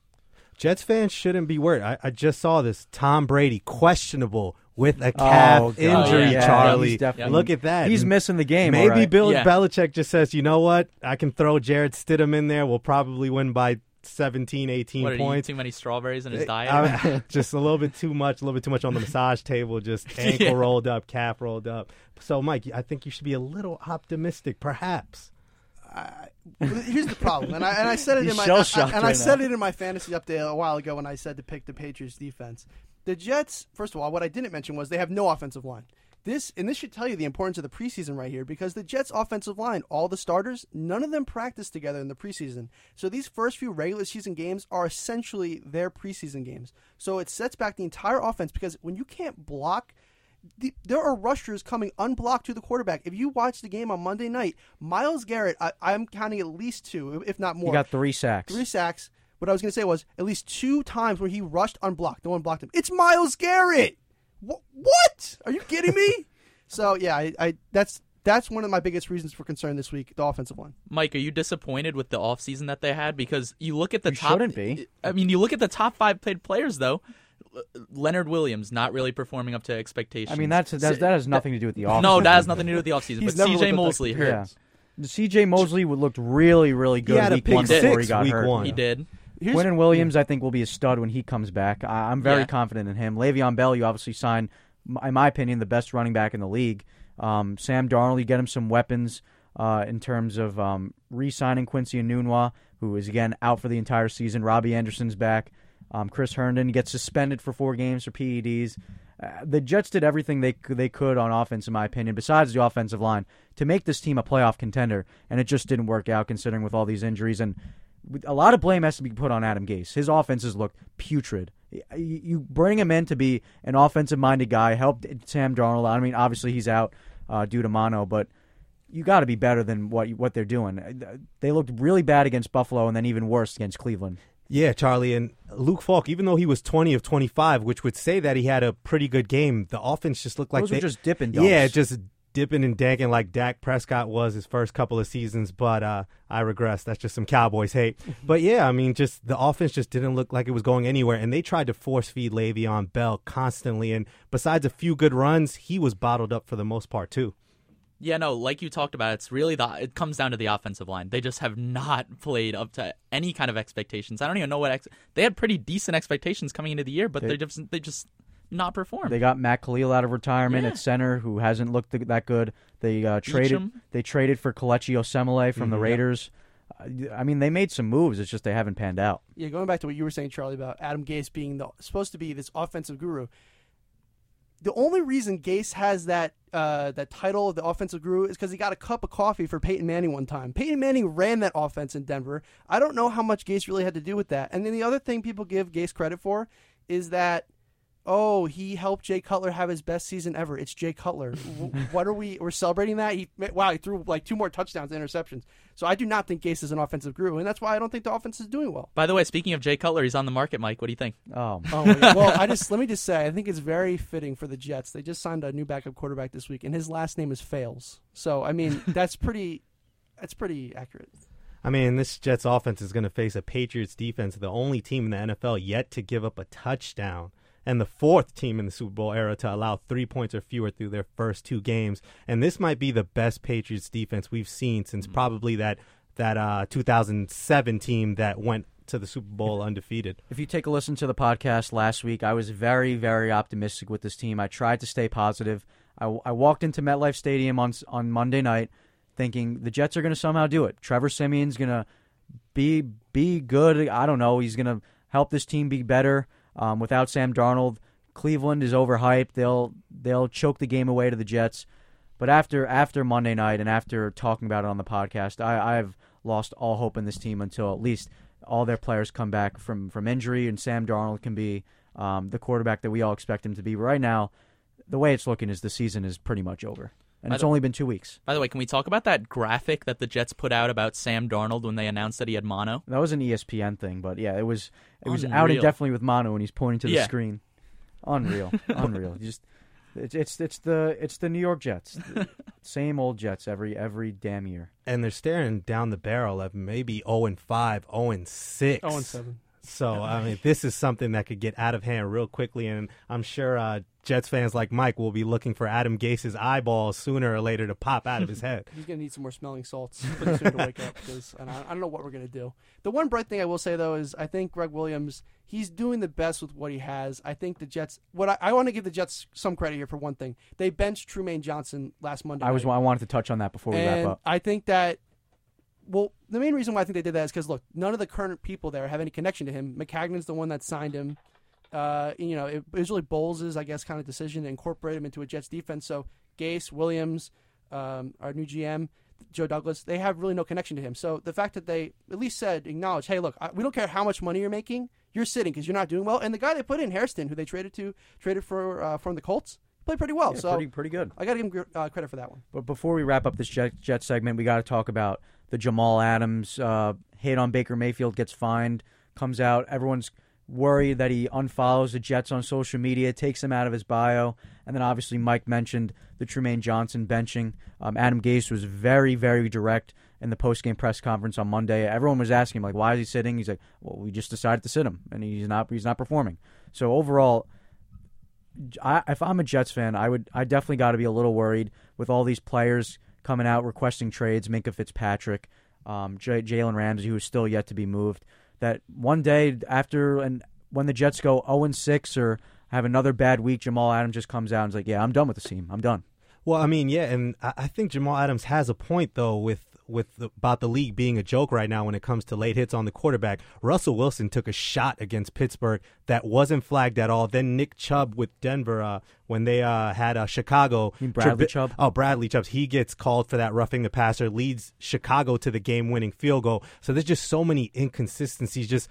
Jets fans shouldn't be worried. I just saw this. Tom Brady, questionable with a calf injury, yeah. Charlie. Yeah, look at that. He's missing the game. Maybe Belichick just says, you know what? I can throw Jared Stidham in there. We'll probably win by 17, 18 points. What, too many strawberries in his diet? Just a little bit too much on the massage table, just ankle rolled up, calf rolled up. So, Mike, I think you should be a little optimistic, perhaps. Here's the problem, and I said it in my fantasy update a while ago when I said to pick the Patriots defense. The Jets, first of all, what I didn't mention was they have no offensive line. This should tell you the importance of the preseason right here, because the Jets' offensive line, all the starters, none of them practice together in the preseason. So these first few regular season games are essentially their preseason games. So it sets back the entire offense, because when you can't block, there are rushers coming unblocked to the quarterback. If you watch the game on Monday night, Myles Garrett, I'm counting at least two, if not more. He got three sacks. What I was going to say was at least two times where he rushed unblocked. No one blocked him. It's Myles Garrett. What? Are you kidding me? So, yeah, that's one of my biggest reasons for concern this week, the offensive one. Mike, are you disappointed with the offseason that they had? Because you look at the top five paid players, though. Leonard Williams not really performing up to expectations. I mean, that has nothing to do with the offseason. No, that has nothing to do with the offseason. But C.J. Mosley hurt. Yeah. C.J. Mosley looked really, really good week one before he got hurt. He did. Quentin Williams, I think, will be a stud when he comes back. I'm very confident in him. Le'Veon Bell, you obviously signed, in my opinion, the best running back in the league. Sam Darnold, you get him some weapons in terms of re-signing Quincy Enunwa, who is, again, out for the entire season. Robbie Anderson's back. Chris Herndon gets suspended for 4 games for PEDs. The Jets did everything they could on offense, in my opinion, besides the offensive line, to make this team a playoff contender, and it just didn't work out considering with all these injuries. And a lot of blame has to be put on Adam Gase. His offenses looked putrid. You bring him in to be an offensive-minded guy, help Sam Darnold out. I mean, obviously he's out due to mono, but you got to be better than what they're doing. They looked really bad against Buffalo and then even worse against Cleveland. Yeah, Charlie, and Luke Falk, even though he was 20 of 25, which would say that he had a pretty good game, the offense just looked like they were just dipping. Yeah, just dipping and danking like Dak Prescott was his first couple of seasons, but I regress. That's just some Cowboys hate. But, yeah, I mean, just the offense just didn't look like it was going anywhere, and they tried to force-feed Le'Veon Bell constantly, and besides a few good runs, he was bottled up for the most part, too. Yeah, no, like you talked about, it comes down to the offensive line. They just have not played up to any kind of expectations. I don't even know what they had pretty decent expectations coming into the year, but they just not performed. They got Matt Khalil out of retirement at center, who hasn't looked that good. They traded for Kelechi Osemele from the Raiders. I mean, they made some moves. It's just they haven't panned out. Yeah, going back to what you were saying, Charlie, about Adam Gase being supposed to be this offensive guru. The only reason Gase has that title of the offensive guru is because he got a cup of coffee for Peyton Manning one time. Peyton Manning ran that offense in Denver. I don't know how much Gase really had to do with that. And then the other thing people give Gase credit for is that oh, he helped Jay Cutler have his best season ever. It's Jay Cutler. What are we? We're celebrating that? He threw like two more touchdowns and interceptions. So I do not think Gase is an offensive guru, and that's why I don't think the offense is doing well. By the way, speaking of Jay Cutler, he's on the market, Mike. What do you think? Well, let me just say, I think it's very fitting for the Jets. They just signed a new backup quarterback this week, and his last name is Fails. So I mean, that's pretty accurate. I mean, this Jets offense is going to face a Patriots defense, the only team in the NFL yet to give up a touchdown, and the fourth team in the Super Bowl era to allow 3 points or fewer through their first two games. And this might be the best Patriots defense we've seen since probably that 2007 team that went to the Super Bowl undefeated. If you take a listen to the podcast last week, I was very, very optimistic with this team. I tried to stay positive. I walked into MetLife Stadium on Monday night thinking the Jets are going to somehow do it. Trevor Siemian's going to be good. I don't know. He's going to help this team be better. Without Sam Darnold, Cleveland is overhyped. They'll choke the game away to the Jets. But after Monday night and after talking about it on the podcast, I've lost all hope in this team until at least all their players come back from injury and Sam Darnold can be the quarterback that we all expect him to be. But right now, the way it's looking is the season is pretty much over. And it's only been 2 weeks. By the way, can we talk about that graphic that the Jets put out about Sam Darnold when they announced that he had mono? That was an ESPN thing, but yeah, it was unreal. Out indefinitely with mono, and he's pointing to the screen. Unreal. Just it's the New York Jets, same old Jets every damn year. And they're staring down the barrel of maybe 0-5, 0-6, 0-7. So, I mean, this is something that could get out of hand real quickly, and I'm sure Jets fans like Mike will be looking for Adam Gase's eyeballs sooner or later to pop out of his head. He's going to need some more smelling salts pretty soon to wake up, because I don't know what we're going to do. The one bright thing I will say, though, is I think Gregg Williams, he's doing the best with what he has. I think the Jets – I want to give the Jets some credit here for one thing. They benched Trumaine Johnson last Monday night. I wanted to touch on that before we wrap up. I think that – well, the main reason why I think they did that is because, look, none of the current people there have any connection to him. McCagnon's the one that signed him. It was really Bowles' kind of decision to incorporate him into a Jets defense. So Gase, Williams, our new GM, Joe Douglas, they have really no connection to him. So the fact that they at least acknowledge, hey, look, we don't care how much money you're making, you're sitting because you're not doing well. And the guy they put in, Hairston, who they traded for from the Colts, played pretty well. Yeah, so pretty good. I got to give him credit for that one. But before we wrap up this Jets segment, we got to talk about the Jamal Adams hit on Baker Mayfield, gets fined, comes out. Everyone's worried that he unfollows the Jets on social media, takes them out of his bio. And then obviously Mike mentioned the Trumaine Johnson benching. Adam Gase was very, very direct in the postgame press conference on Monday. Everyone was asking him, like, why is he sitting? He's like, well, we just decided to sit him, and he's not performing. So overall, if I'm a Jets fan, I definitely got to be a little worried with all these players coming out requesting trades, Minkah Fitzpatrick, Jalen Ramsey, who is still yet to be moved, that one day after and when the Jets go 0-6 or have another bad week, Jamal Adams just comes out and is like, yeah, I'm done with this team. I'm done. Well, I mean, yeah, and I think Jamal Adams has a point, though, about the league being a joke right now when it comes to late hits on the quarterback. Russell Wilson took a shot against Pittsburgh that wasn't flagged at all. Then Nick Chubb with Denver when they had Chicago. You mean Bradley Chubb? Oh, Bradley Chubb. He gets called for that roughing the passer, leads Chicago to the game-winning field goal. So there's just so many inconsistencies. Just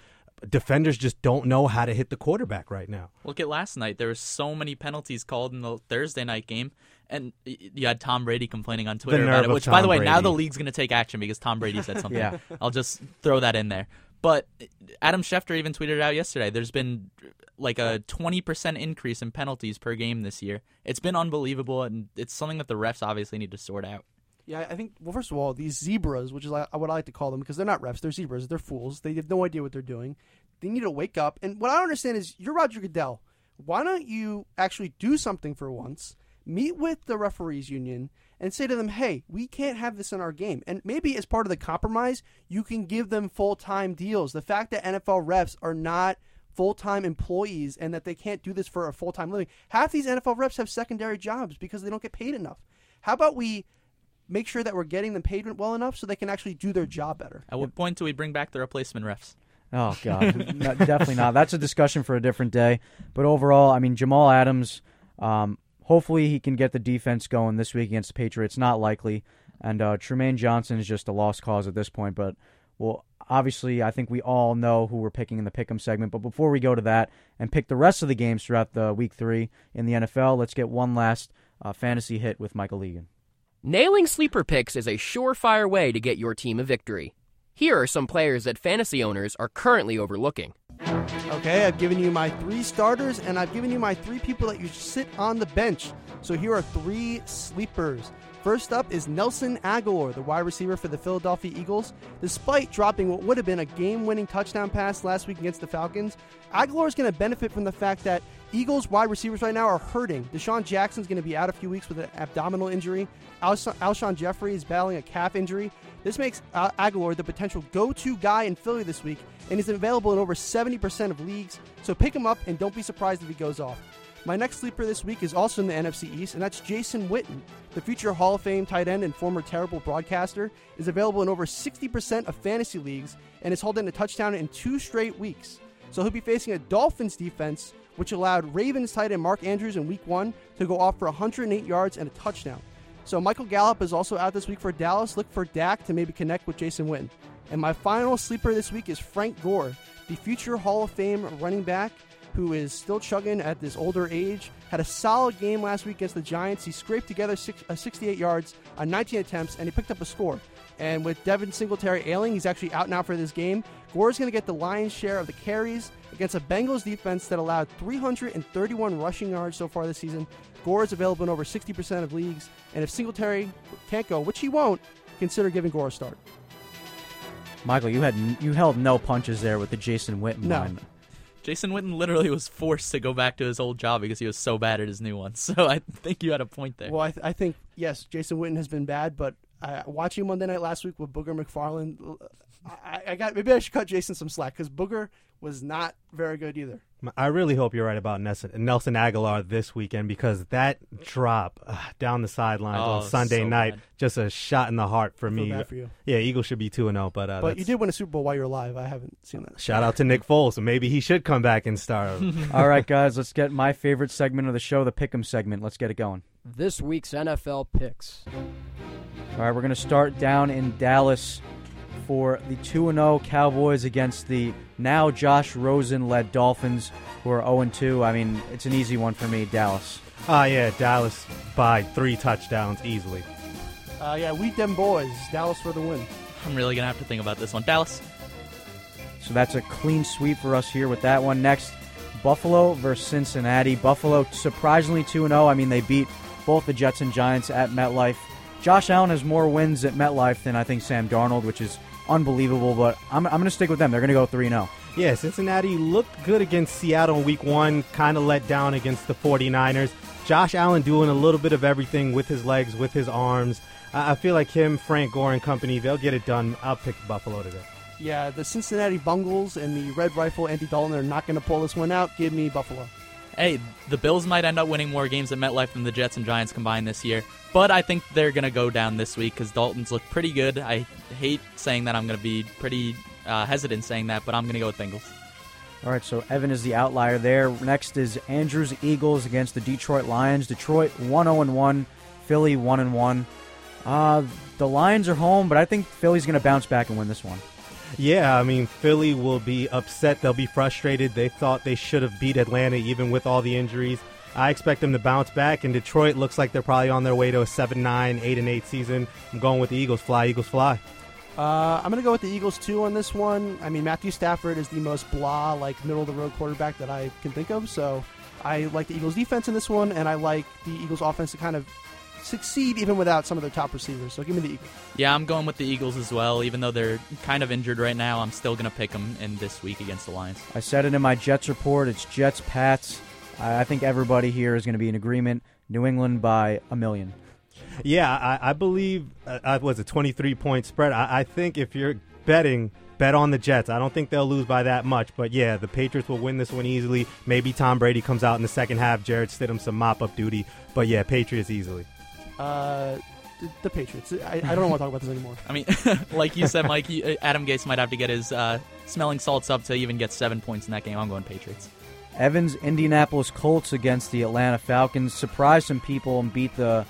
defenders just don't know how to hit the quarterback right now. Look at last night. There were so many penalties called in the Thursday night game. And you had Tom Brady complaining on Twitter about it, which, by the way, now the league's going to take action because Tom Brady said something. Yeah. I'll just throw that in there. But Adam Schefter even tweeted out yesterday, there's been like a 20% increase in penalties per game this year. It's been unbelievable, and it's something that the refs obviously need to sort out. Yeah, I think, well, first of all, these zebras, which is what I like to call them because they're not refs, they're zebras, they're fools. They have no idea what they're doing. They need to wake up. And what I don't understand is you're Roger Goodell. Why don't you actually do something for once? Meet with the referees union and say to them, hey, we can't have this in our game. And maybe as part of the compromise, you can give them full-time deals. The fact that NFL refs are not full-time employees and that they can't do this for a full-time living. Half these NFL refs have secondary jobs because they don't get paid enough. How about we make sure that we're getting them paid well enough so they can actually do their job better? At what point do we bring back the replacement refs? Oh, God. No, definitely not. That's a discussion for a different day. But overall, I mean, Jamal Adams, hopefully he can get the defense going this week against the Patriots. Not likely. And Trumaine Johnson is just a lost cause at this point. But Well, obviously, I think we all know who we're picking in the pick'em segment. But before we go to that and pick the rest of the games throughout the week three in the NFL, let's get one last fantasy hit with Michael Egan. Nailing sleeper picks is a surefire way to get your team a victory. Here are some players that fantasy owners are currently overlooking. Okay, I've given you my three starters, and I've given you my three people that you sit on the bench. So here are three sleepers. First up is Nelson Agholor, the wide receiver for the Philadelphia Eagles. Despite dropping what would have been a game-winning touchdown pass last week against the Falcons, Agholor is going to benefit from the fact that Eagles wide receivers right now are hurting. Deshaun Jackson's going to be out a few weeks with an abdominal injury. Alshon Jeffrey is battling a calf injury. This makes Agholor the potential go-to guy in Philly this week, and he's available in over 70% of leagues, so pick him up and don't be surprised if he goes off. My next sleeper this week is also in the NFC East, and that's Jason Witten. The future Hall of Fame tight end and former terrible broadcaster is available in over 60% of fantasy leagues and is holding a touchdown in 2 straight weeks. So he'll be facing a Dolphins defense, which allowed Ravens tight end Mark Andrews in Week 1 to go off for 108 yards and a touchdown. So Michael Gallup is also out this week for Dallas. Look for Dak to maybe connect with Jason Witten. And my final sleeper this week is Frank Gore, the future Hall of Fame running back, who is still chugging at this older age. Had a solid game last week against the Giants. He scraped together 68 yards on 19 attempts, and he picked up a score. And with Devin Singletary ailing, he's actually out now for this game. Gore's going to get the lion's share of the carries against a Bengals defense that allowed 331 rushing yards so far this season. Gore is available in over 60% of leagues, and if Singletary can't go, which he won't, consider giving Gore a start. Michael, you held no punches there with the Jason Witten line. No. Jason Witten literally was forced to go back to his old job because he was so bad at his new one. So I think you had a point there. Well, I think, yes, Jason Witten has been bad, but watching Monday Night last week with Booger McFarland, maybe I should cut Jason some slack because Booger was not very good either. I really hope you're right about Nelson Agholor this weekend because that drop down the sidelines on Sunday night, bad. Just a shot in the heart for me. Bad for you. Yeah, Eagles should be 2-0. But you did win a Super Bowl while you were alive. I haven't seen that. Shout out to Nick Foles. So maybe he should come back and start. All right, guys, let's get my favorite segment of the show, the Pick'em segment. Let's get it going. This week's NFL Picks. All right, we're going to start down in Dallas for the 2-0 Cowboys against the now Josh Rosen-led Dolphins, who are 0-2. I mean, it's an easy one for me, Dallas. Yeah, Dallas by 3 touchdowns easily. Yeah, we them boys. Dallas for the win. I'm really going to have to think about this one. Dallas. So that's a clean sweep for us here with that one. Next, Buffalo versus Cincinnati. Buffalo surprisingly 2-0. I mean, they beat both the Jets and Giants at MetLife. Josh Allen has more wins at MetLife than I think Sam Darnold, which is unbelievable, but I'm going to stick with them. They're going to go 3-0. Yeah, Cincinnati looked good against Seattle in Week 1, kind of let down against the 49ers. Josh Allen doing a little bit of everything with his legs, with his arms. I feel like him, Frank Gore and company, they'll get it done. I'll pick Buffalo today. Yeah, the Cincinnati Bengals and the Red Rifle, Andy Dalton, are not going to pull this one out. Give me Buffalo. Hey, the Bills might end up winning more games at MetLife than the Jets and Giants combined this year, but I think they're going to go down this week because Dalton's looked pretty good. I hate saying that. I'm going to be pretty hesitant saying that, but I'm going to go with Bengals. All right, so Evan is the outlier there. Next is Andrews Eagles against the Detroit Lions. Detroit 1-0-1, Philly 1-1. The Lions are home, but I think Philly's going to bounce back and win this one. Yeah, I mean, Philly will be upset. They'll be frustrated. They thought they should have beat Atlanta even with all the injuries. I expect them to bounce back, and Detroit looks like they're probably on their way to a 7-9, 8-8 season. I'm going with the Eagles. Fly, Eagles, fly. I'm going to go with the Eagles, too, on this one. I mean, Matthew Stafford is the most blah, like, middle-of-the-road quarterback that I can think of, so I like the Eagles' defense in this one, and I like the Eagles' offense to kind of succeed even without some of their top receivers. So give me the Eagles. Yeah, I'm going with the Eagles as well. Even though they're kind of injured right now, I'm still going to pick them in this week against the Lions. I said it in my Jets report. It's Jets, Pats. I think everybody here is going to be in agreement. New England by 1,000,000. Yeah, I believe it was a 23-point spread. I think if you're betting, bet on the Jets. I don't think they'll lose by that much. But, yeah, the Patriots will win this one easily. Maybe Tom Brady comes out in the second half. Jared Stidham some mop-up duty. But, yeah, Patriots easily. The Patriots. I don't want to talk about this anymore. I mean, like you said, Mike, Adam Gase might have to get his smelling salts up to even get 7 points in that game. I'm going Patriots. Evans, Indianapolis Colts against the Atlanta Falcons. Surprised some people and beat the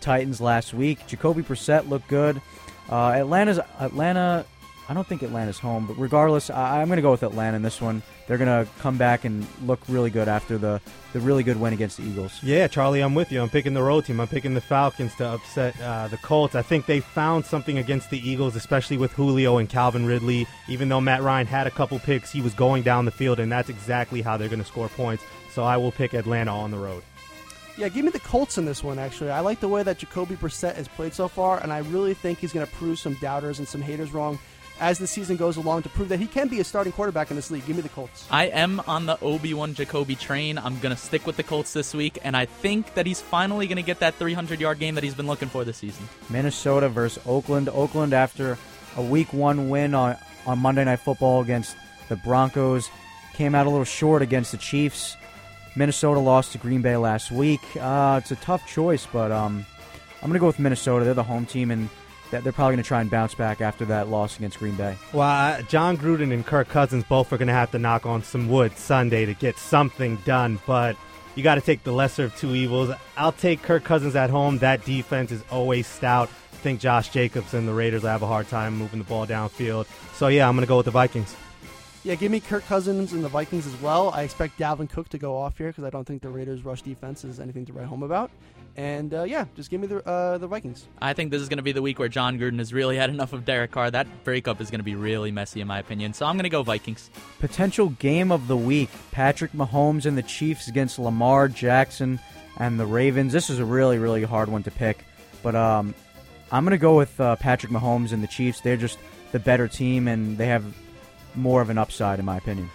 Titans last week. Jacoby Brissett looked good. Atlanta I don't think Atlanta's home, but regardless, I'm going to go with Atlanta in this one. They're going to come back and look really good after the really good win against the Eagles. Yeah, Charlie, I'm with you. I'm picking the road team. I'm picking the Falcons to upset the Colts. I think they found something against the Eagles, especially with Julio and Calvin Ridley. Even though Matt Ryan had a couple picks, he was going down the field, and that's exactly how they're going to score points. So I will pick Atlanta on the road. Yeah, give me the Colts in this one, actually. I like the way that Jacoby Brissett has played so far, and I really think he's going to prove some doubters and some haters wrong as the season goes along to prove that he can be a starting quarterback in this league. Give me the Colts. I am on the Obi-Wan Jacoby train. I'm going to stick with the Colts this week, and I think that he's finally going to get that 300-yard game that he's been looking for this season. Minnesota versus Oakland. Oakland, after a Week 1 win on Monday Night Football against the Broncos, came out a little short against the Chiefs. Minnesota lost to Green Bay last week. It's a tough choice, but I'm going to go with Minnesota. They're the home team, and they're probably going to try and bounce back after that loss against Green Bay. Well, John Gruden and Kirk Cousins both are going to have to knock on some wood Sunday to get something done, but you got to take the lesser of two evils. I'll take Kirk Cousins at home. That defense is always stout. I think Josh Jacobs and the Raiders will have a hard time moving the ball downfield. So, yeah, I'm going to go with the Vikings. Yeah, give me Kirk Cousins and the Vikings as well. I expect Dalvin Cook to go off here because I don't think the Raiders' rush defense is anything to write home about. And, yeah, just give me the Vikings. I think this is going to be the week where John Gruden has really had enough of Derek Carr. That breakup is going to be really messy, in my opinion. So I'm going to go Vikings. Potential game of the week, Patrick Mahomes and the Chiefs against Lamar Jackson and the Ravens. This is a really, really hard one to pick. But I'm going to go with Patrick Mahomes and the Chiefs. They're just the better team, and they have more of an upside, in my opinion.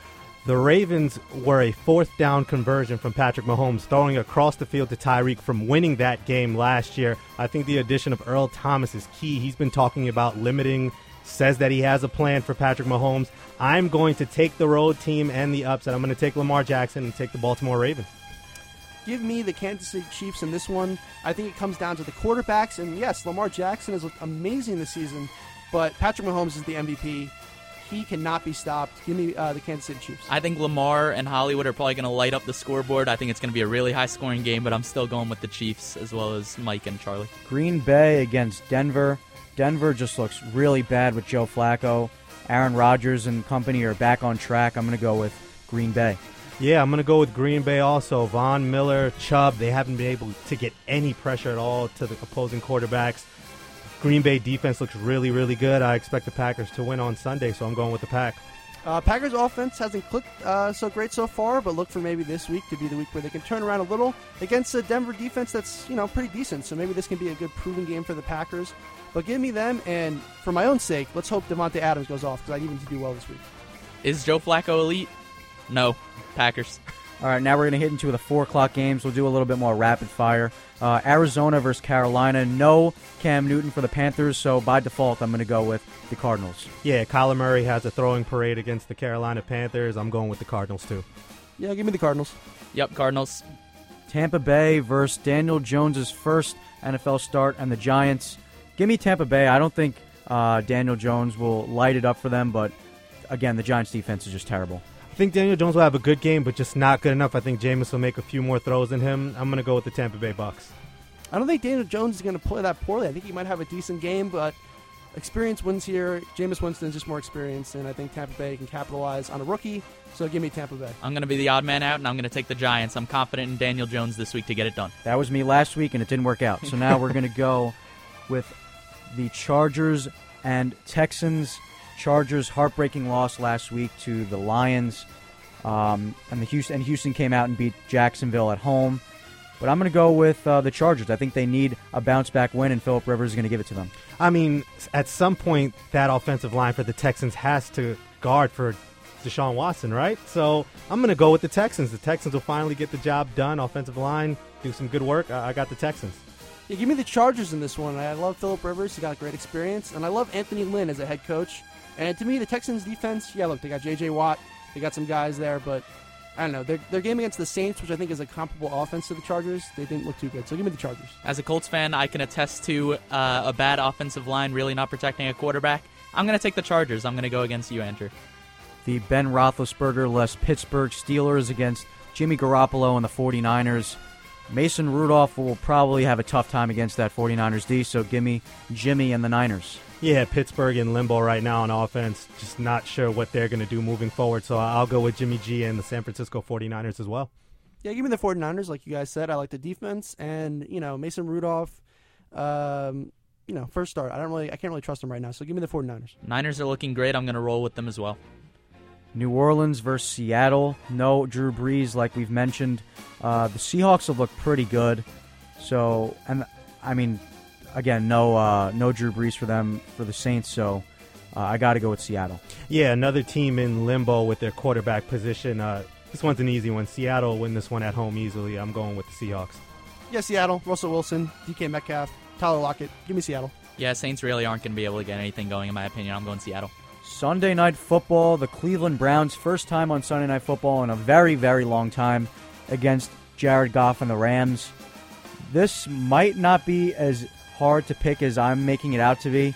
The Ravens were a fourth down conversion from Patrick Mahomes, throwing across the field to Tyreek, from winning that game last year. I think the addition of Earl Thomas is key. He's been talking about limiting, says that he has a plan for Patrick Mahomes. I'm going to take the road team and the upset. I'm going to take Lamar Jackson and take the Baltimore Ravens. Give me the Kansas City Chiefs in this one. I think it comes down to the quarterbacks, and yes, Lamar Jackson has looked amazing this season, but Patrick Mahomes is the MVP. He cannot be stopped. Give me the Kansas City Chiefs. I think Lamar and Hollywood are probably going to light up the scoreboard. I think it's going to be a really high-scoring game, but I'm still going with the Chiefs as well as Mike and Charlie. Green Bay against Denver. Denver just looks really bad with Joe Flacco. Aaron Rodgers and company are back on track. I'm going to go with Green Bay. Yeah, I'm going to go with Green Bay also. Von Miller, Chubb, they haven't been able to get any pressure at all to the opposing quarterbacks. Green Bay defense looks really, really good. I expect the Packers to win on Sunday, so I'm going with the Pack. Packers offense hasn't clicked so great so far, but look for maybe this week to be the week where they can turn around a little against a Denver defense that's, you know, pretty decent. So maybe this can be a good proving game for the Packers. But give me them, and for my own sake, let's hope Devontae Adams goes off because I need him to do well this week. Is Joe Flacco elite? No. Packers. All right, now we're going to hit into the 4 o'clock games. We'll do a little bit more rapid fire. Arizona versus Carolina. No Cam Newton for the Panthers, so by default I'm going to go with the Cardinals. Yeah, Kyler Murray has a throwing parade against the Carolina Panthers. I'm going with the Cardinals too. Yeah, give me the Cardinals. Yep, Cardinals. Tampa Bay versus Daniel Jones' first NFL start and the Giants. Give me Tampa Bay. I don't think Daniel Jones will light it up for them, but again, the Giants' defense is just terrible. I think Daniel Jones will have a good game, but just not good enough. I think Jameis will make a few more throws than him. I'm going to go with the Tampa Bay Bucs. I don't think Daniel Jones is going to play that poorly. I think he might have a decent game, but experience wins here. Jameis Winston is just more experienced, and I think Tampa Bay can capitalize on a rookie. So give me Tampa Bay. I'm going to be the odd man out, and I'm going to take the Giants. I'm confident in Daniel Jones this week to get it done. That was me last week, and it didn't work out. So now we're going to go with the Chargers and Texans. Chargers' heartbreaking loss last week to the Lions, and Houston came out and beat Jacksonville at home. But I'm going to go with the Chargers. I think they need a bounce-back win, and Philip Rivers is going to give it to them. I mean, at some point, that offensive line for the Texans has to guard for Deshaun Watson, right? So I'm going to go with the Texans. The Texans will finally get the job done. Offensive line, do some good work. I got the Texans. Yeah, give me the Chargers in this one. I love Philip Rivers. He got great experience, and I love Anthony Lynn as a head coach. And to me, the Texans' defense, yeah, look, they got J.J. Watt. They got some guys there, but I don't know. Their game against the Saints, which I think is a comparable offense to the Chargers, they didn't look too good. So give me the Chargers. As a Colts fan, I can attest to a bad offensive line really not protecting a quarterback. I'm going to take the Chargers. I'm going to go against you, Andrew. The Ben Roethlisberger-less Pittsburgh Steelers against Jimmy Garoppolo and the 49ers. Mason Rudolph will probably have a tough time against that 49ers D, so give me Jimmy and the Niners. Yeah, Pittsburgh in limbo right now on offense. Just not sure what they're going to do moving forward, so I'll go with Jimmy G and the San Francisco 49ers as well. Yeah, give me the 49ers, like you guys said. I like the defense, and, you know, Mason Rudolph, you know, first start. I can't really trust him right now, so give me the 49ers. Niners are looking great. I'm going to roll with them as well. New Orleans versus Seattle. No Drew Brees, like we've mentioned. The Seahawks have looked pretty good. So, and I mean, again, no Drew Brees for them, for the Saints, so I got to go with Seattle. Yeah, another team in limbo with their quarterback position. This one's an easy one. Seattle win this one at home easily. I'm going with the Seahawks. Yeah, Seattle, Russell Wilson, DK Metcalf, Tyler Lockett. Give me Seattle. Yeah, Saints really aren't going to be able to get anything going, in my opinion. I'm going Seattle. Sunday Night Football, the Cleveland Browns, first time on Sunday Night Football in a very, very long time against Jared Goff and the Rams. This might not be as hard to pick as I'm making it out to be.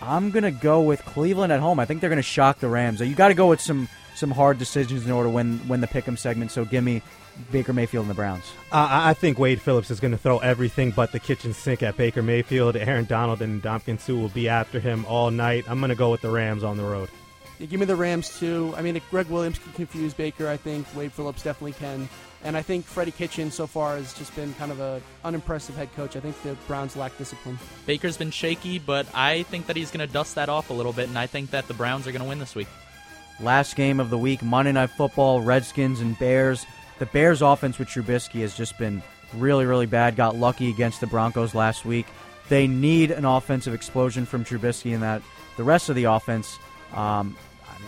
I'm going to go with Cleveland at home. I think they're going to shock the Rams. You got to go with some hard decisions in order to win the pick 'em segment, so give me Baker Mayfield and the Browns. I think Wade Phillips is going to throw everything but the kitchen sink at Baker Mayfield. Aaron Donald and Ndamukong Suh will be after him all night. I'm going to go with the Rams on the road. Yeah, give me the Rams, too. I mean, if Gregg Williams can confuse Baker, I think Wade Phillips definitely can. And I think Freddie Kitchens so far has just been kind of an unimpressive head coach. I think the Browns lack discipline. Baker's been shaky, but I think that he's going to dust that off a little bit, and I think that the Browns are going to win this week. Last game of the week, Monday Night Football, Redskins and Bears. The Bears' offense with Trubisky has just been really, really bad. Got lucky against the Broncos last week. They need an offensive explosion from Trubisky in that the rest of the offense.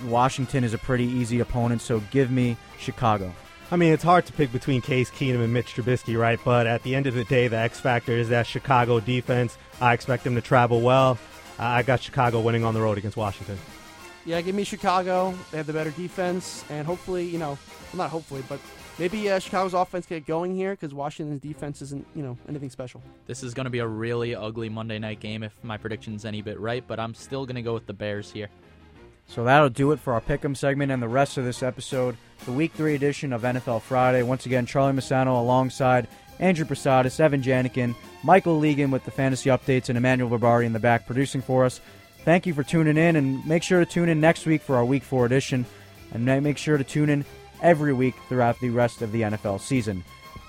Washington is a pretty easy opponent, so give me Chicago. I mean, it's hard to pick between Case Keenum and Mitch Trubisky, right? But at the end of the day, the X factor is that Chicago defense. I expect them to travel well. I got Chicago winning on the road against Washington. Yeah, give me Chicago. They have the better defense, and hopefully, you know, well, not hopefully, but maybe Chicago's offense get going here because Washington's defense isn't, you know, anything special. This is going to be a really ugly Monday night game if my prediction's any bit right, but I'm still going to go with the Bears here. So that'll do it for our Pick'em segment and the rest of this episode, the Week 3 edition of NFL Friday. Once again, Charlie Massano alongside Andrew Prasadis, Evan Janikin, Michael Legan with the fantasy updates, and Emmanuel Barbari in the back producing for us. Thank you for tuning in, and make sure to tune in next week for our Week 4 edition, and make sure to tune in every week throughout the rest of the NFL season.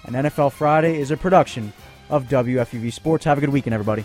And NFL Friday is a production of WFUV Sports. Have a good weekend, everybody.